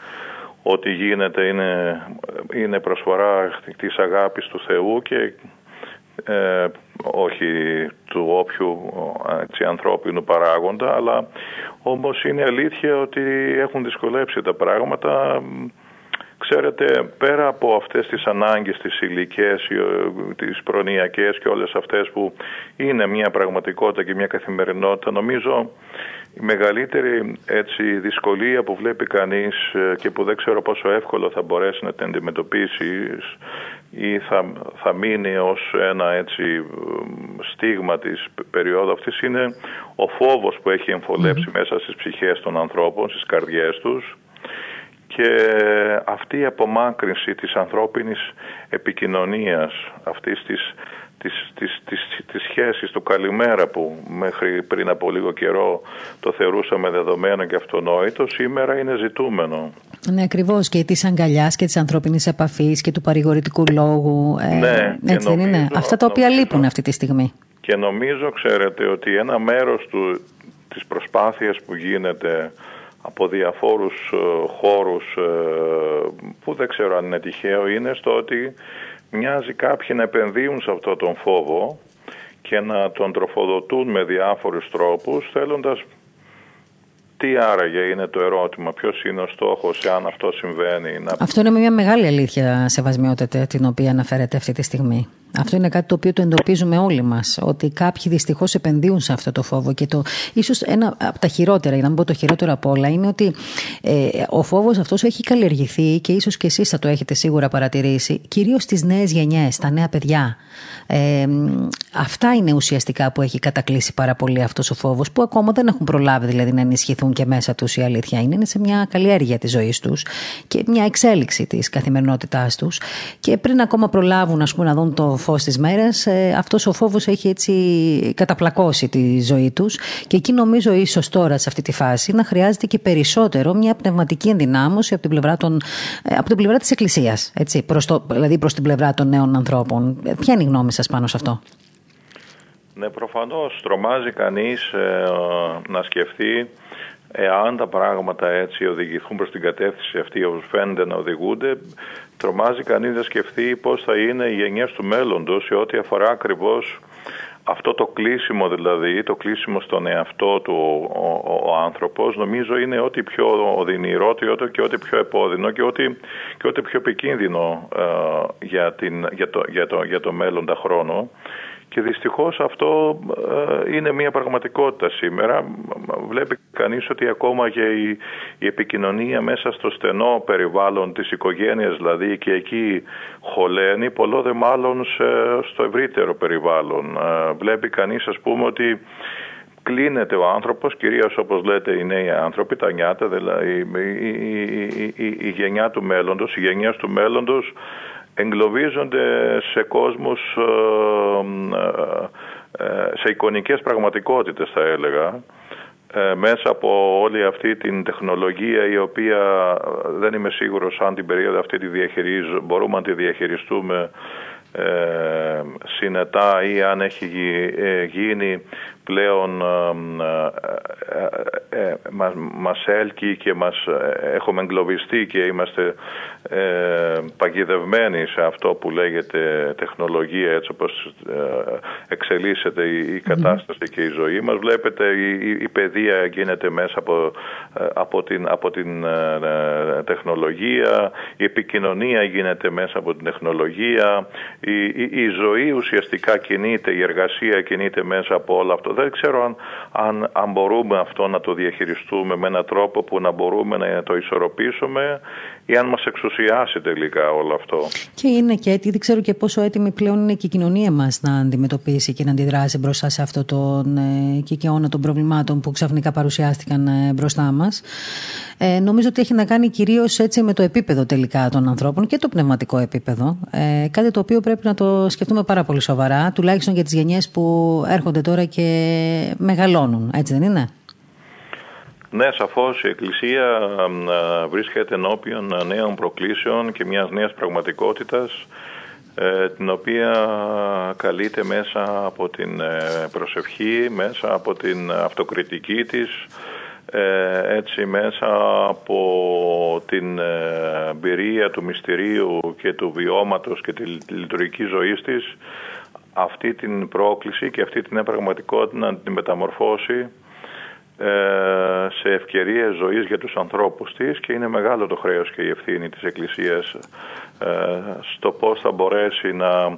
ό,τι γίνεται είναι, είναι προσφορά της αγάπης του Θεού και ε, όχι του όποιου έτσι, ανθρώπινου παράγοντα, αλλά όμως είναι αλήθεια ότι έχουν δυσκολέψει τα πράγματα. Ξέρετε, πέρα από αυτές τις ανάγκες, τις υλικές, τις προνοιακές και όλες αυτές που είναι μια πραγματικότητα και μια καθημερινότητα, νομίζω η μεγαλύτερη έτσι, δυσκολία που βλέπει κανείς και που δεν ξέρω πόσο εύκολο θα μπορέσει να την αντιμετωπίσει ή θα, θα μείνει ως ένα έτσι, στίγμα της περίοδου αυτής, είναι ο φόβος που έχει εμφολέψει mm-hmm. μέσα στις ψυχές των ανθρώπων, στις καρδιές τους. Και αυτή η απομάκρυνση της ανθρώπινης επικοινωνίας, αυτής της, της, της, της, της σχέσης του καλημέρα που μέχρι πριν από λίγο καιρό το θεωρούσαμε δεδομένο και αυτονόητο, σήμερα είναι ζητούμενο. Ναι, ακριβώς, και της αγκαλιάς και της ανθρώπινης επαφής και του παρηγορητικού λόγου. Ε, ναι, έτσι νομίζω, δεν είναι. Αυτά τα οποία νομίζω, λείπουν αυτή τη στιγμή. Και νομίζω, ξέρετε, ότι ένα μέρος του, της προσπάθειας που γίνεται από διαφόρους χώρους που δεν ξέρω αν είναι τυχαίο, είναι στο ότι μοιάζει κάποιοι να επενδύουν σε αυτόν τον φόβο και να τον τροφοδοτούν με διάφορους τρόπους, θέλοντας τι άραγε είναι το ερώτημα, ποιος είναι ο στόχος, εάν αυτό συμβαίνει. Να... Αυτό είναι μια μεγάλη αλήθεια, σεβασμιότατε, την οποία αναφέρεται αυτή τη στιγμή. Αυτό είναι κάτι το οποίο το εντοπίζουμε όλοι μας. Ότι κάποιοι δυστυχώς επενδύουν σε αυτό το φόβο. Και το, ίσως ένα από τα χειρότερα, για να μην πω το χειρότερο από όλα, είναι ότι ε, ο φόβος αυτός έχει καλλιεργηθεί και ίσως και εσείς θα το έχετε σίγουρα παρατηρήσει, κυρίως στις νέες γενιές, τα νέα παιδιά. Ε, αυτά είναι ουσιαστικά που έχει κατακλείσει πάρα πολύ αυτός ο φόβος, που ακόμα δεν έχουν προλάβει δηλαδή να ενισχυθούν και μέσα τους. Η αλήθεια είναι, είναι σε μια καλλιέργεια της ζωής τους και μια εξέλιξη της καθημερινότητάς τους. Και πριν ακόμα προλάβουν, ας πούμε, να δουν το φως της μέρας, ε, αυτός ο φόβος έχει έτσι καταπλακώσει τη ζωή τους. Και εκεί νομίζω ίσως τώρα, σε αυτή τη φάση, να χρειάζεται και περισσότερο μια πνευματική ενδυνάμωση από την πλευρά, των, ε, από την πλευρά της Εκκλησίας, έτσι, προς το, δηλαδή προς την πλευρά των νέων ανθρώπων. Ε, ποια είναι η γνώμη σας πάνω σε αυτό? Ναι, προφανώς τρομάζει κανείς ε, να σκεφτεί εάν τα πράγματα έτσι οδηγηθούν προς την κατεύθυνση αυτή όπως φαίνεται να οδηγούνται. Τρομάζει κανείς να σκεφτεί πώς θα είναι οι γενιές του μέλλοντος σε ό,τι αφορά ακριβώς αυτό το κλείσιμο, δηλαδή το κλείσιμο στον εαυτό του ο, ο, ο άνθρωπος. Νομίζω είναι ό,τι πιο οδυνηρό και ό,τι πιο επώδυνο και ό,τι, και ό,τι πιο επικίνδυνο ε, για, την, για, το, για, το, για το μέλλοντα χρόνο. Και δυστυχώς αυτό είναι μια πραγματικότητα σήμερα. Βλέπει κανείς ότι ακόμα και η, η επικοινωνία μέσα στο στενό περιβάλλον της οικογένειας, δηλαδή, και εκεί χωλαίνει, πολλό δε μάλλον σε, στο ευρύτερο περιβάλλον. Βλέπει κανείς, ας πούμε, ότι κλείνεται ο άνθρωπος, κυρίως όπως λέτε οι νέοι άνθρωποι, τα νιάτα, δηλαδή η, η, η, η γενιά του μέλλοντος, οι γενιές του μέλλοντος, εγκλωβίζονται σε κόσμους, σε εικονικές πραγματικότητες θα έλεγα, μέσα από όλη αυτή την τεχνολογία, η οποία δεν είμαι σίγουρος αν την περίοδο αυτή τη διαχειρίζουμε, μπορούμε να τη διαχειριστούμε συνετά ή αν έχει γίνει πλέον ε, ε, μας, μας έλκει και μας έχουμε εγκλωβιστεί και είμαστε ε, παγιδευμένοι σε αυτό που λέγεται τεχνολογία, έτσι όπως ε, εξελίσσεται η, η κατάσταση και η ζωή μας. Βλέπετε η, η παιδεία γίνεται μέσα από, από την, από την ε, τεχνολογία, η επικοινωνία γίνεται μέσα από την τεχνολογία, η, η, η ζωή ουσιαστικά κινείται, η εργασία κινείται μέσα από όλα αυτό. Δεν ξέρω αν, αν, αν μπορούμε αυτό να το διαχειριστούμε με έναν τρόπο που να μπορούμε να το ισορροπήσουμε ή αν μας εξουσιάσει τελικά όλο αυτό. Και είναι και έτοιμοι, δεν ξέρω και πόσο έτοιμη πλέον είναι και η κοινωνία μας να αντιμετωπίσει και να αντιδράσει μπροστά σε αυτόν τον ε, κυκαιώνα των προβλημάτων που ξαφνικά παρουσιάστηκαν ε, μπροστά μας. Ε, νομίζω ότι έχει να κάνει κυρίως έτσι με το επίπεδο τελικά των ανθρώπων και το πνευματικό επίπεδο. Ε, κάτι το οποίο πρέπει να το σκεφτούμε πάρα πολύ σοβαρά, τουλάχιστον για τις γενιές που έρχονται τώρα και μεγαλώνουν, έτσι δεν είναι? Ναι, σαφώς η Εκκλησία βρίσκεται ενώπιον νέων προκλήσεων και μιας νέας πραγματικότητας, την οποία καλείται μέσα από την προσευχή, μέσα από την αυτοκριτική της, έτσι, μέσα από την εμπειρία του μυστηρίου και του βιώματος και τη λειτουργική ζωής της. Αυτή την πρόκληση και αυτή την πραγματικότητα να την μεταμορφώσει σε ευκαιρίες ζωής για τους ανθρώπους της, και είναι μεγάλο το χρέος και η ευθύνη της Εκκλησίας στο πώς θα μπορέσει να,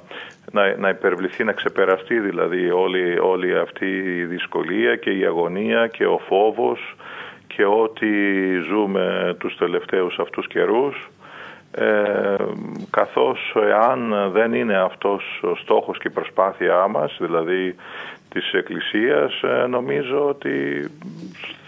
να, να υπερβληθεί, να ξεπεραστεί δηλαδή όλη, όλη αυτή η δυσκολία και η αγωνία και ο φόβος και ό,τι ζούμε τους τελευταίους αυτούς καιρούς. Ε, καθώς εάν δεν είναι αυτός ο στόχος και η προσπάθειά μας, δηλαδή της Εκκλησίας, νομίζω ότι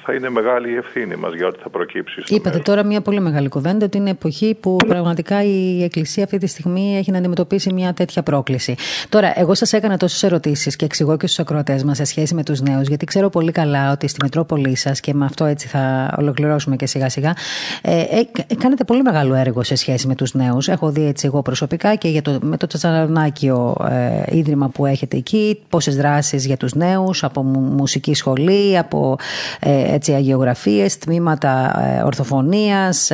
θα είναι μεγάλη η ευθύνη μας για ό,τι θα προκύψει. Είπατε μέλλον. Τώρα μια πολύ μεγάλη κουβέντα, ότι είναι εποχή που πραγματικά η Εκκλησία αυτή τη στιγμή έχει να αντιμετωπίσει μια τέτοια πρόκληση. Τώρα, εγώ σας έκανα τόσες ερωτήσεις και εξηγώ και στους ακροατές μας σε σχέση με τους νέους, γιατί ξέρω πολύ καλά ότι στη Μητρόπολή σας, και με αυτό έτσι θα ολοκληρώσουμε και σιγά σιγά, ε, ε, κάνετε πολύ μεγάλο έργο σε σχέση με τους νέους. Έχω δει έτσι εγώ προσωπικά και για το, με το Τσαρονάκιο ε, ίδρυμα που έχετε εκεί, πόσες δράσεις για τους νέους, από μουσική σχολή, από ε, έτσι, αγιογραφίες, τμήματα ορθοφωνίας,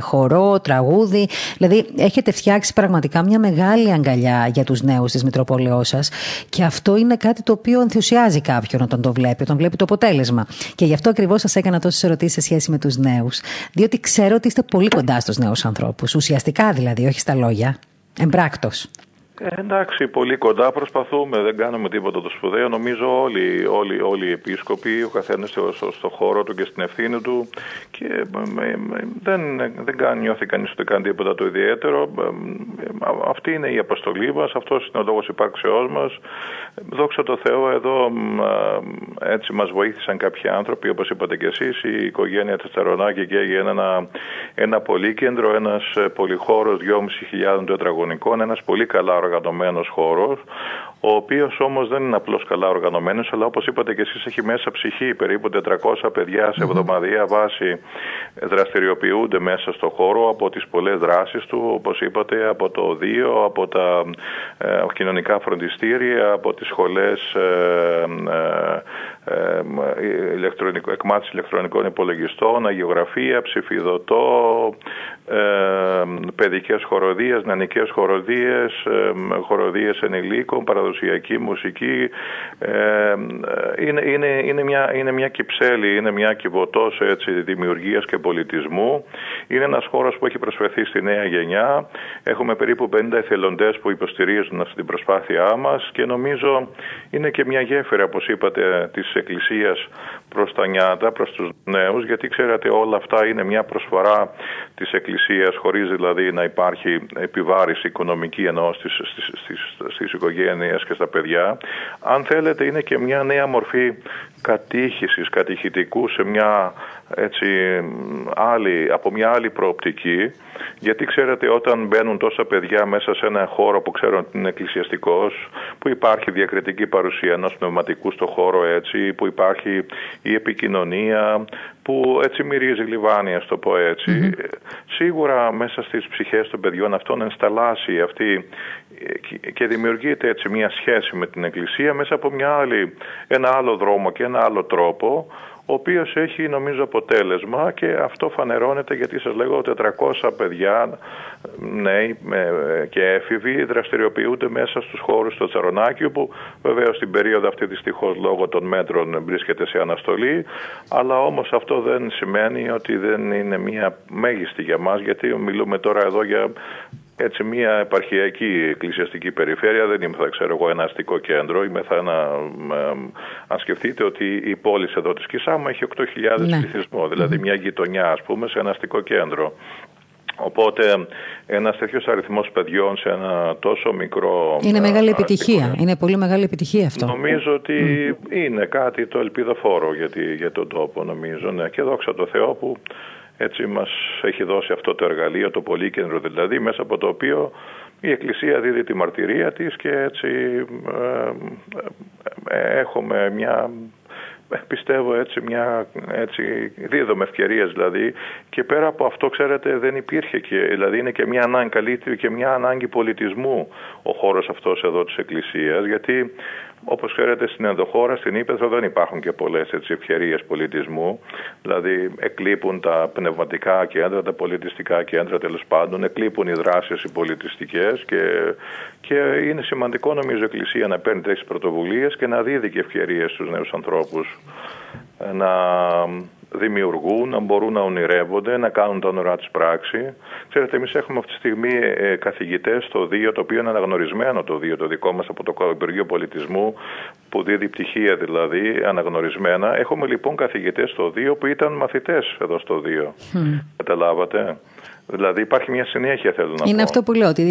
χορό, τραγούδι. Δηλαδή έχετε φτιάξει πραγματικά μια μεγάλη αγκαλιά για τους νέους της Μητροπολεώς σας, και αυτό είναι κάτι το οποίο ενθουσιάζει κάποιον όταν το βλέπει, όταν βλέπει το αποτέλεσμα. Και γι' αυτό ακριβώς σας έκανα τόσες ερωτήσεις σε σχέση με τους νέους, διότι ξέρω ότι είστε πολύ κοντά στους νέους ανθρώπους, ουσιαστικά δηλαδή, όχι στα λόγια, εμπράκτος. Ε, εντάξει, πολύ κοντά προσπαθούμε, δεν κάνουμε τίποτα το σπουδαίο. Νομίζω όλοι, όλοι, όλοι οι επίσκοποι, ο καθένας στο, στο, στο χώρο του και στην ευθύνη του, και ε, ε, δεν, δεν κάνει, νιώθει κανείς ούτε κάνει τίποτα το ιδιαίτερο. Ε, ε, αυτή είναι η αποστολή μας, αυτός είναι ο λόγος υπάρξεώς μας. Δόξα τω Θεώ, εδώ ε, έτσι μας βοήθησαν κάποιοι άνθρωποι, όπως είπατε και εσείς, η οικογένεια της Τσαρονάκη, και έγινε ένα, ένα πολύκέντρο, ένας πολυχώρος δυόμισι χιλιάδες τετραγωνικών, ένας πολύ καλά οργανωμένος χώρος, ο οποίος όμως δεν είναι απλώς καλά οργανωμένος, αλλά όπως είπατε και εσείς έχει μέσα ψυχή. Περίπου τετρακόσια παιδιά σε εβδομαδιαία βάση δραστηριοποιούνται μέσα στο χώρο από τις πολλές δράσεις του, όπως είπατε, από το Οδείο, από τα ε, κοινωνικά φροντιστήρια, από τις σχολές ε, ε, ε, εκμάθηση ηλεκτρονικών υπολογιστών, αγιογραφία, ψηφιδωτό, ε, παιδικές χοροδίες, νανικές χοροδίες, ε, χοροδίες ενηλίκων, παραδοσιακή μουσική. Ε, είναι, είναι, είναι, μια, είναι μια κυψέλη, είναι μια κυβωτός δημιουργίας και πολιτισμού. Είναι ένας χώρος που έχει προσφερθεί στη νέα γενιά. Έχουμε περίπου πενήντα εθελοντές που υποστηρίζουν αυτή την προσπάθειά μας, και νομίζω είναι και μια γέφυρα, όπως είπατε, της Εκκλησίας προς τα νιάτα, προς τους νέους, γιατί ξέρετε όλα αυτά είναι μια προσφορά της Εκκλησίας, χωρίς δηλαδή να υπάρχει επιβάρηση οικονομική ενώ στις, στις, στις, στις οικογένειες και στα παιδιά. Αν θέλετε, είναι και μια νέα μορφή κατήχησης, κατηχητικού σε μια έτσι άλλη, από μια άλλη προοπτική, γιατί ξέρετε όταν μπαίνουν τόσα παιδιά μέσα σε έναν χώρο που ξέρουν ότι είναι εκκλησιαστικός, που υπάρχει διακριτική παρουσία ενός πνευματικού στο χώρο, έτσι, που υπάρχει η επικοινωνία, που έτσι μυρίζει λιβάνι, ας το πω έτσι, mm-hmm. σίγουρα μέσα στις ψυχές των παιδιών αυτών ενσταλάσει αυτή και δημιουργείται έτσι μια σχέση με την Εκκλησία μέσα από μια άλλη, ένα άλλο δρόμο και ένα άλλο τρόπο, ο οποίος έχει νομίζω αποτέλεσμα, και αυτό φανερώνεται, γιατί σας λέγω τετρακόσια παιδιά, νέοι και έφηβοι, δραστηριοποιούνται μέσα στους χώρους του Τσαρονάκιου, που βεβαίως στην περίοδο αυτή δυστυχώς λόγω των μέτρων βρίσκεται σε αναστολή, αλλά όμως αυτό δεν σημαίνει ότι δεν είναι μια μέγιστη για μας, γιατί μιλούμε τώρα εδώ για έτσι μια επαρχιακή εκκλησιαστική περιφέρεια, δεν είμαι, θα ξέρω εγώ, ένα αστικό κέντρο. Είμαι θα ένα, ε, αν σκεφτείτε ότι η πόλη εδώ της Κισάμου έχει οκτώ χιλιάδες ναι. πληθυσμό, δηλαδή μια γειτονιά, ας πούμε, σε ένα αστικό κέντρο. Οπότε ένας τέτοιος αριθμός παιδιών σε ένα τόσο μικρό... Είναι μεγάλη επιτυχία, αστικό... είναι πολύ μεγάλη επιτυχία αυτό. Νομίζω ότι mm. είναι κάτι το ελπιδοφόρο για, τη, για τον τόπο, νομίζω, ναι. Και δόξα τω Θεώ που... Έτσι μας έχει δώσει αυτό το εργαλείο, το πολύκέντρο δηλαδή, μέσα από το οποίο η Εκκλησία δίδει τη μαρτυρία της, και έτσι ε, ε, έχουμε μια... Πιστεύω έτσι μια έτσι, δίδομαι ευκαιρίες δηλαδή, και πέρα από αυτό ξέρετε δεν υπήρχε και, δηλαδή είναι και μια ανάγκη καλύτερη και μια ανάγκη πολιτισμού ο χώρος αυτός εδώ της Εκκλησίας, γιατί όπως ξέρετε στην ενδοχώρα, στην Ήπεθρο δεν υπάρχουν και πολλές έτσι, ευκαιρίες πολιτισμού, δηλαδή εκλείπουν τα πνευματικά κέντρα, τα πολιτιστικά κέντρα, τέλος πάντων εκλείπουν οι δράσεις οι πολιτιστικές, και, και είναι σημαντικό νομίζω η Εκκλησία να παίρνει τέτοιες πρωτοβουλίες και να δίδει και ευκαιρίες στους νέους ανθρώπους να δημιουργούν, να μπορούν να ονειρεύονται, να κάνουν τα όνειρά τους πράξη. Ξέρετε, εμείς έχουμε αυτή τη στιγμή καθηγητές στο Δίο, το οποίο είναι αναγνωρισμένο το Δίο, το δικό μας, από το Υπουργείο Πολιτισμού, που δίδει πτυχία δηλαδή, αναγνωρισμένα. Έχουμε λοιπόν καθηγητές στο Δίο που ήταν μαθητές εδώ στο Δίο. Mm. Καταλάβατε. Δηλαδή υπάρχει μια συνέχεια, θέλω να πω. Είναι αυτό που λέω, ότι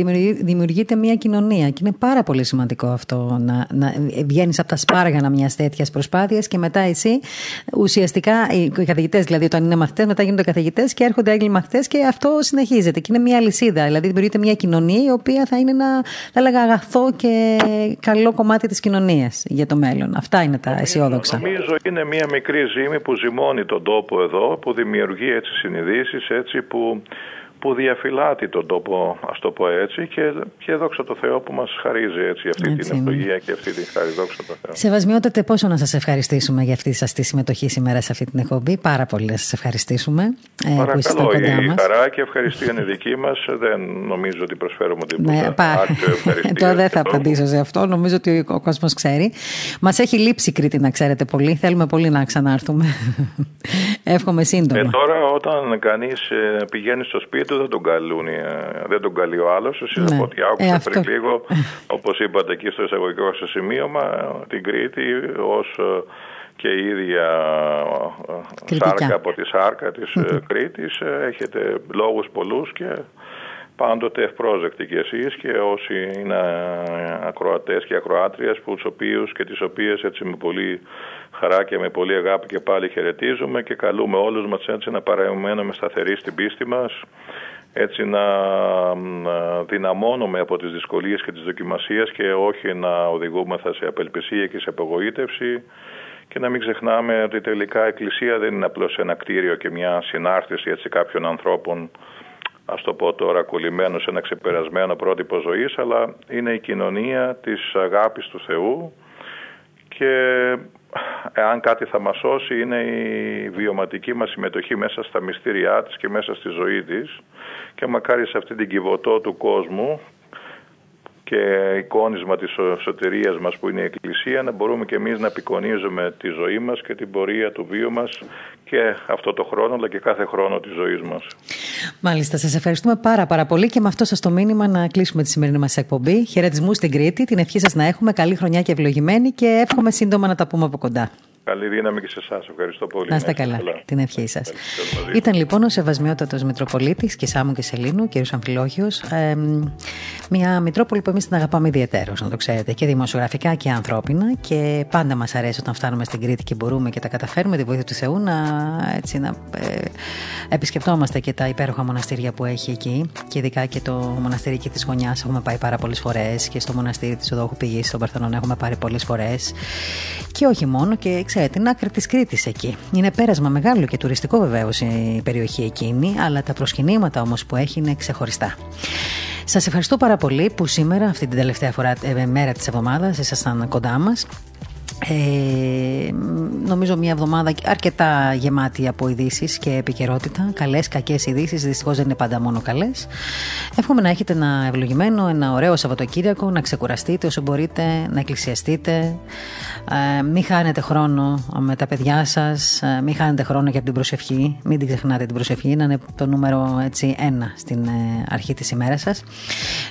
δημιουργείται μια κοινωνία, και είναι πάρα πολύ σημαντικό αυτό, να, να βγαίνεις από τα σπάργανα μιας τέτοιας προσπάθειας, και μετά εσύ ουσιαστικά οι καθηγητές, δηλαδή όταν είναι μαθητές, μετά γίνονται καθηγητές και έρχονται άγγελοι μαθητές, και αυτό συνεχίζεται. Και είναι μια λυσίδα. Δηλαδή δημιουργείται μια κοινωνία η οποία θα είναι ένα, θα έλεγα, αγαθό και καλό κομμάτι της κοινωνίας για το μέλλον. Αυτά είναι τα αισιόδοξα. Νομίζω είναι μια μικρή ζύμη που ζυμώνει τον τόπο εδώ, που δημιουργεί έτσι συνειδήσεις, έτσι που. που διαφυλάτει τον τόπο, ας το πω έτσι, και, και δόξα τω Θεώ που μας χαρίζει έτσι, αυτή έτσι την ευλογία και αυτή τη χαρή. Δόξα τω Θεώ. Σεβασμιότατε, πόσο να σας ευχαριστήσουμε για αυτή σας τη συμμετοχή σήμερα σε αυτή την εκπομπή. Πάρα πολύ να σας ευχαριστήσουμε. Παρακαλώ, που είστε κοντά μας. Η χαρά και ευχαριστία είναι δική μας. Δεν νομίζω ότι προσφέρουμε τίποτα. Ναι, πά... Τώρα δεν θα απαντήσω σε αυτό. Νομίζω ότι ο κόσμος ξέρει. Μας έχει λείψει Κρήτη, να ξέρετε πολύ. Θέλουμε πολύ να ξανάρθουμε. Εύχομαι σύντομα. Ε, τώρα όταν κανείς πηγαίνει στο σπίτι του δεν τον καλούν, δεν τον καλεί ο άλλος. Εσείς από ό,τι άκουσα ε, αυτό... πριν λίγο, όπως είπατε εκεί στο εισαγωγικό σας σημείωμα, την Κρήτη ως... και η ίδια κριτικά. Σάρκα από τη σάρκα της mm-hmm. Κρήτης. Έχετε λόγους πολλούς και πάντοτε ευπρόσδεκτοι και εσείς και όσοι είναι ακροατές και ακροάτριες που τους οποίους και τις οποίες έτσι με πολύ χαρά και με πολύ αγάπη και πάλι χαιρετίζουμε και καλούμε όλους μας έτσι να παραμένουμε σταθεροί στην πίστη μας, έτσι να δυναμώνουμε από τις δυσκολίες και τις δοκιμασίες και όχι να οδηγούμεθα σε απελπισία και σε απογοήτευση. Και να μην ξεχνάμε ότι τελικά η Εκκλησία δεν είναι απλώς ένα κτίριο και μια συνάρτηση έτσι κάποιων ανθρώπων, ας το πω τώρα, κολλημένου σε ένα ξεπερασμένο πρότυπο ζωής, αλλά είναι η κοινωνία της αγάπης του Θεού και εάν κάτι θα μας σώσει είναι η βιωματική μας συμμετοχή μέσα στα μυστήριά της και μέσα στη ζωή της και μακάρι σε αυτή την κυβωτό του κόσμου και εικόνισμα της σωτηρίας μας που είναι η Εκκλησία, να μπορούμε και εμείς να απεικονίζουμε τη ζωή μας και την πορεία του βίου μας και αυτό το χρόνο, αλλά και κάθε χρόνο της ζωής μας. Μάλιστα, σας ευχαριστούμε πάρα πάρα πολύ και με αυτό σας το μήνυμα να κλείσουμε τη σημερινή μας εκπομπή. Χαιρετισμού στην Κρήτη, την ευχή σας να έχουμε, καλή χρονιά και ευλογημένη και εύχομαι σύντομα να τα πούμε από κοντά. Καλή δύναμη και σε εσάς. Ευχαριστώ πολύ. Να είστε καλά. καλά. Την ευχή σας. Ήταν λοιπόν ο Σεβασμιότατος Μητροπολίτης Κισάμου και Σελίνου, κ. Αμφιλόχιος, ε, μια Μητρόπολη που εμείς την αγαπάμε ιδιαιτέρως, να το ξέρετε, και δημοσιογραφικά και ανθρώπινα. Και πάντα μας αρέσει όταν φτάνουμε στην Κρήτη και μπορούμε και τα καταφέρουμε τη βοήθεια του Θεού να, έτσι, να ε, επισκεφτόμαστε και τα υπέροχα μοναστήρια που έχει εκεί, και ειδικά και το μοναστήρι εκεί της γωνιάς. Έχουμε πάει πάρα πολλές φορές και στο μοναστήρι της Ζωοδόχου Πηγής στον Παρθενόν έχουμε πάρει πολλές φορές. Και όχι μόνο, και την άκρη της Κρήτης εκεί. Είναι πέρασμα μεγάλο και τουριστικό βεβαίως η περιοχή εκείνη, αλλά τα προσκυνήματα όμως που έχει είναι ξεχωριστά. Σας ευχαριστώ πάρα πολύ που σήμερα, αυτή την τελευταία φορά, ε, μέρα της εβδομάδας, ήσασταν κοντά μας. Ε, νομίζω μια εβδομάδα αρκετά γεμάτη από ειδήσεις και επικαιρότητα, καλές, κακές ειδήσεις, δυστυχώς δεν είναι πάντα μόνο καλές. Εύχομαι να έχετε ένα ευλογημένο, ένα ωραίο Σαββατοκύριακο, να ξεκουραστείτε όσο μπορείτε, να εκκλησιαστείτε, ε, μην χάνετε χρόνο με τα παιδιά σας, ε, μην χάνετε χρόνο και από την προσευχή, μην την ξεχνάτε την προσευχή, να είναι το νούμερο έτσι, ένα στην ε, αρχή της ημέρας σας.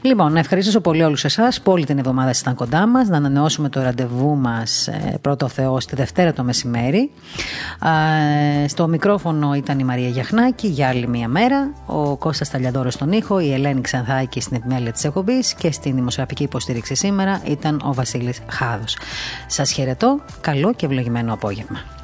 Λοιπόν, να ευχαριστήσω πολύ όλους εσάς που όλη την εβδομάδα ήσασταν κοντά μας, να ανανεώσουμε το ραντεβού μας πρώτο Θεός τη Δευτέρα το μεσημέρι. Στο μικρόφωνο ήταν η Μαρία Γιαχνάκη για άλλη μία μέρα, ο Κώστας Ταλιαδόρος στον ήχο, η Ελένη Ξανθάκη στην επιμέλεια της εκπομπής και στην δημοσιογραφική υποστήριξη σήμερα ήταν ο Βασίλης Χάδος. Σας χαιρετώ, καλό και ευλογημένο απόγευμα.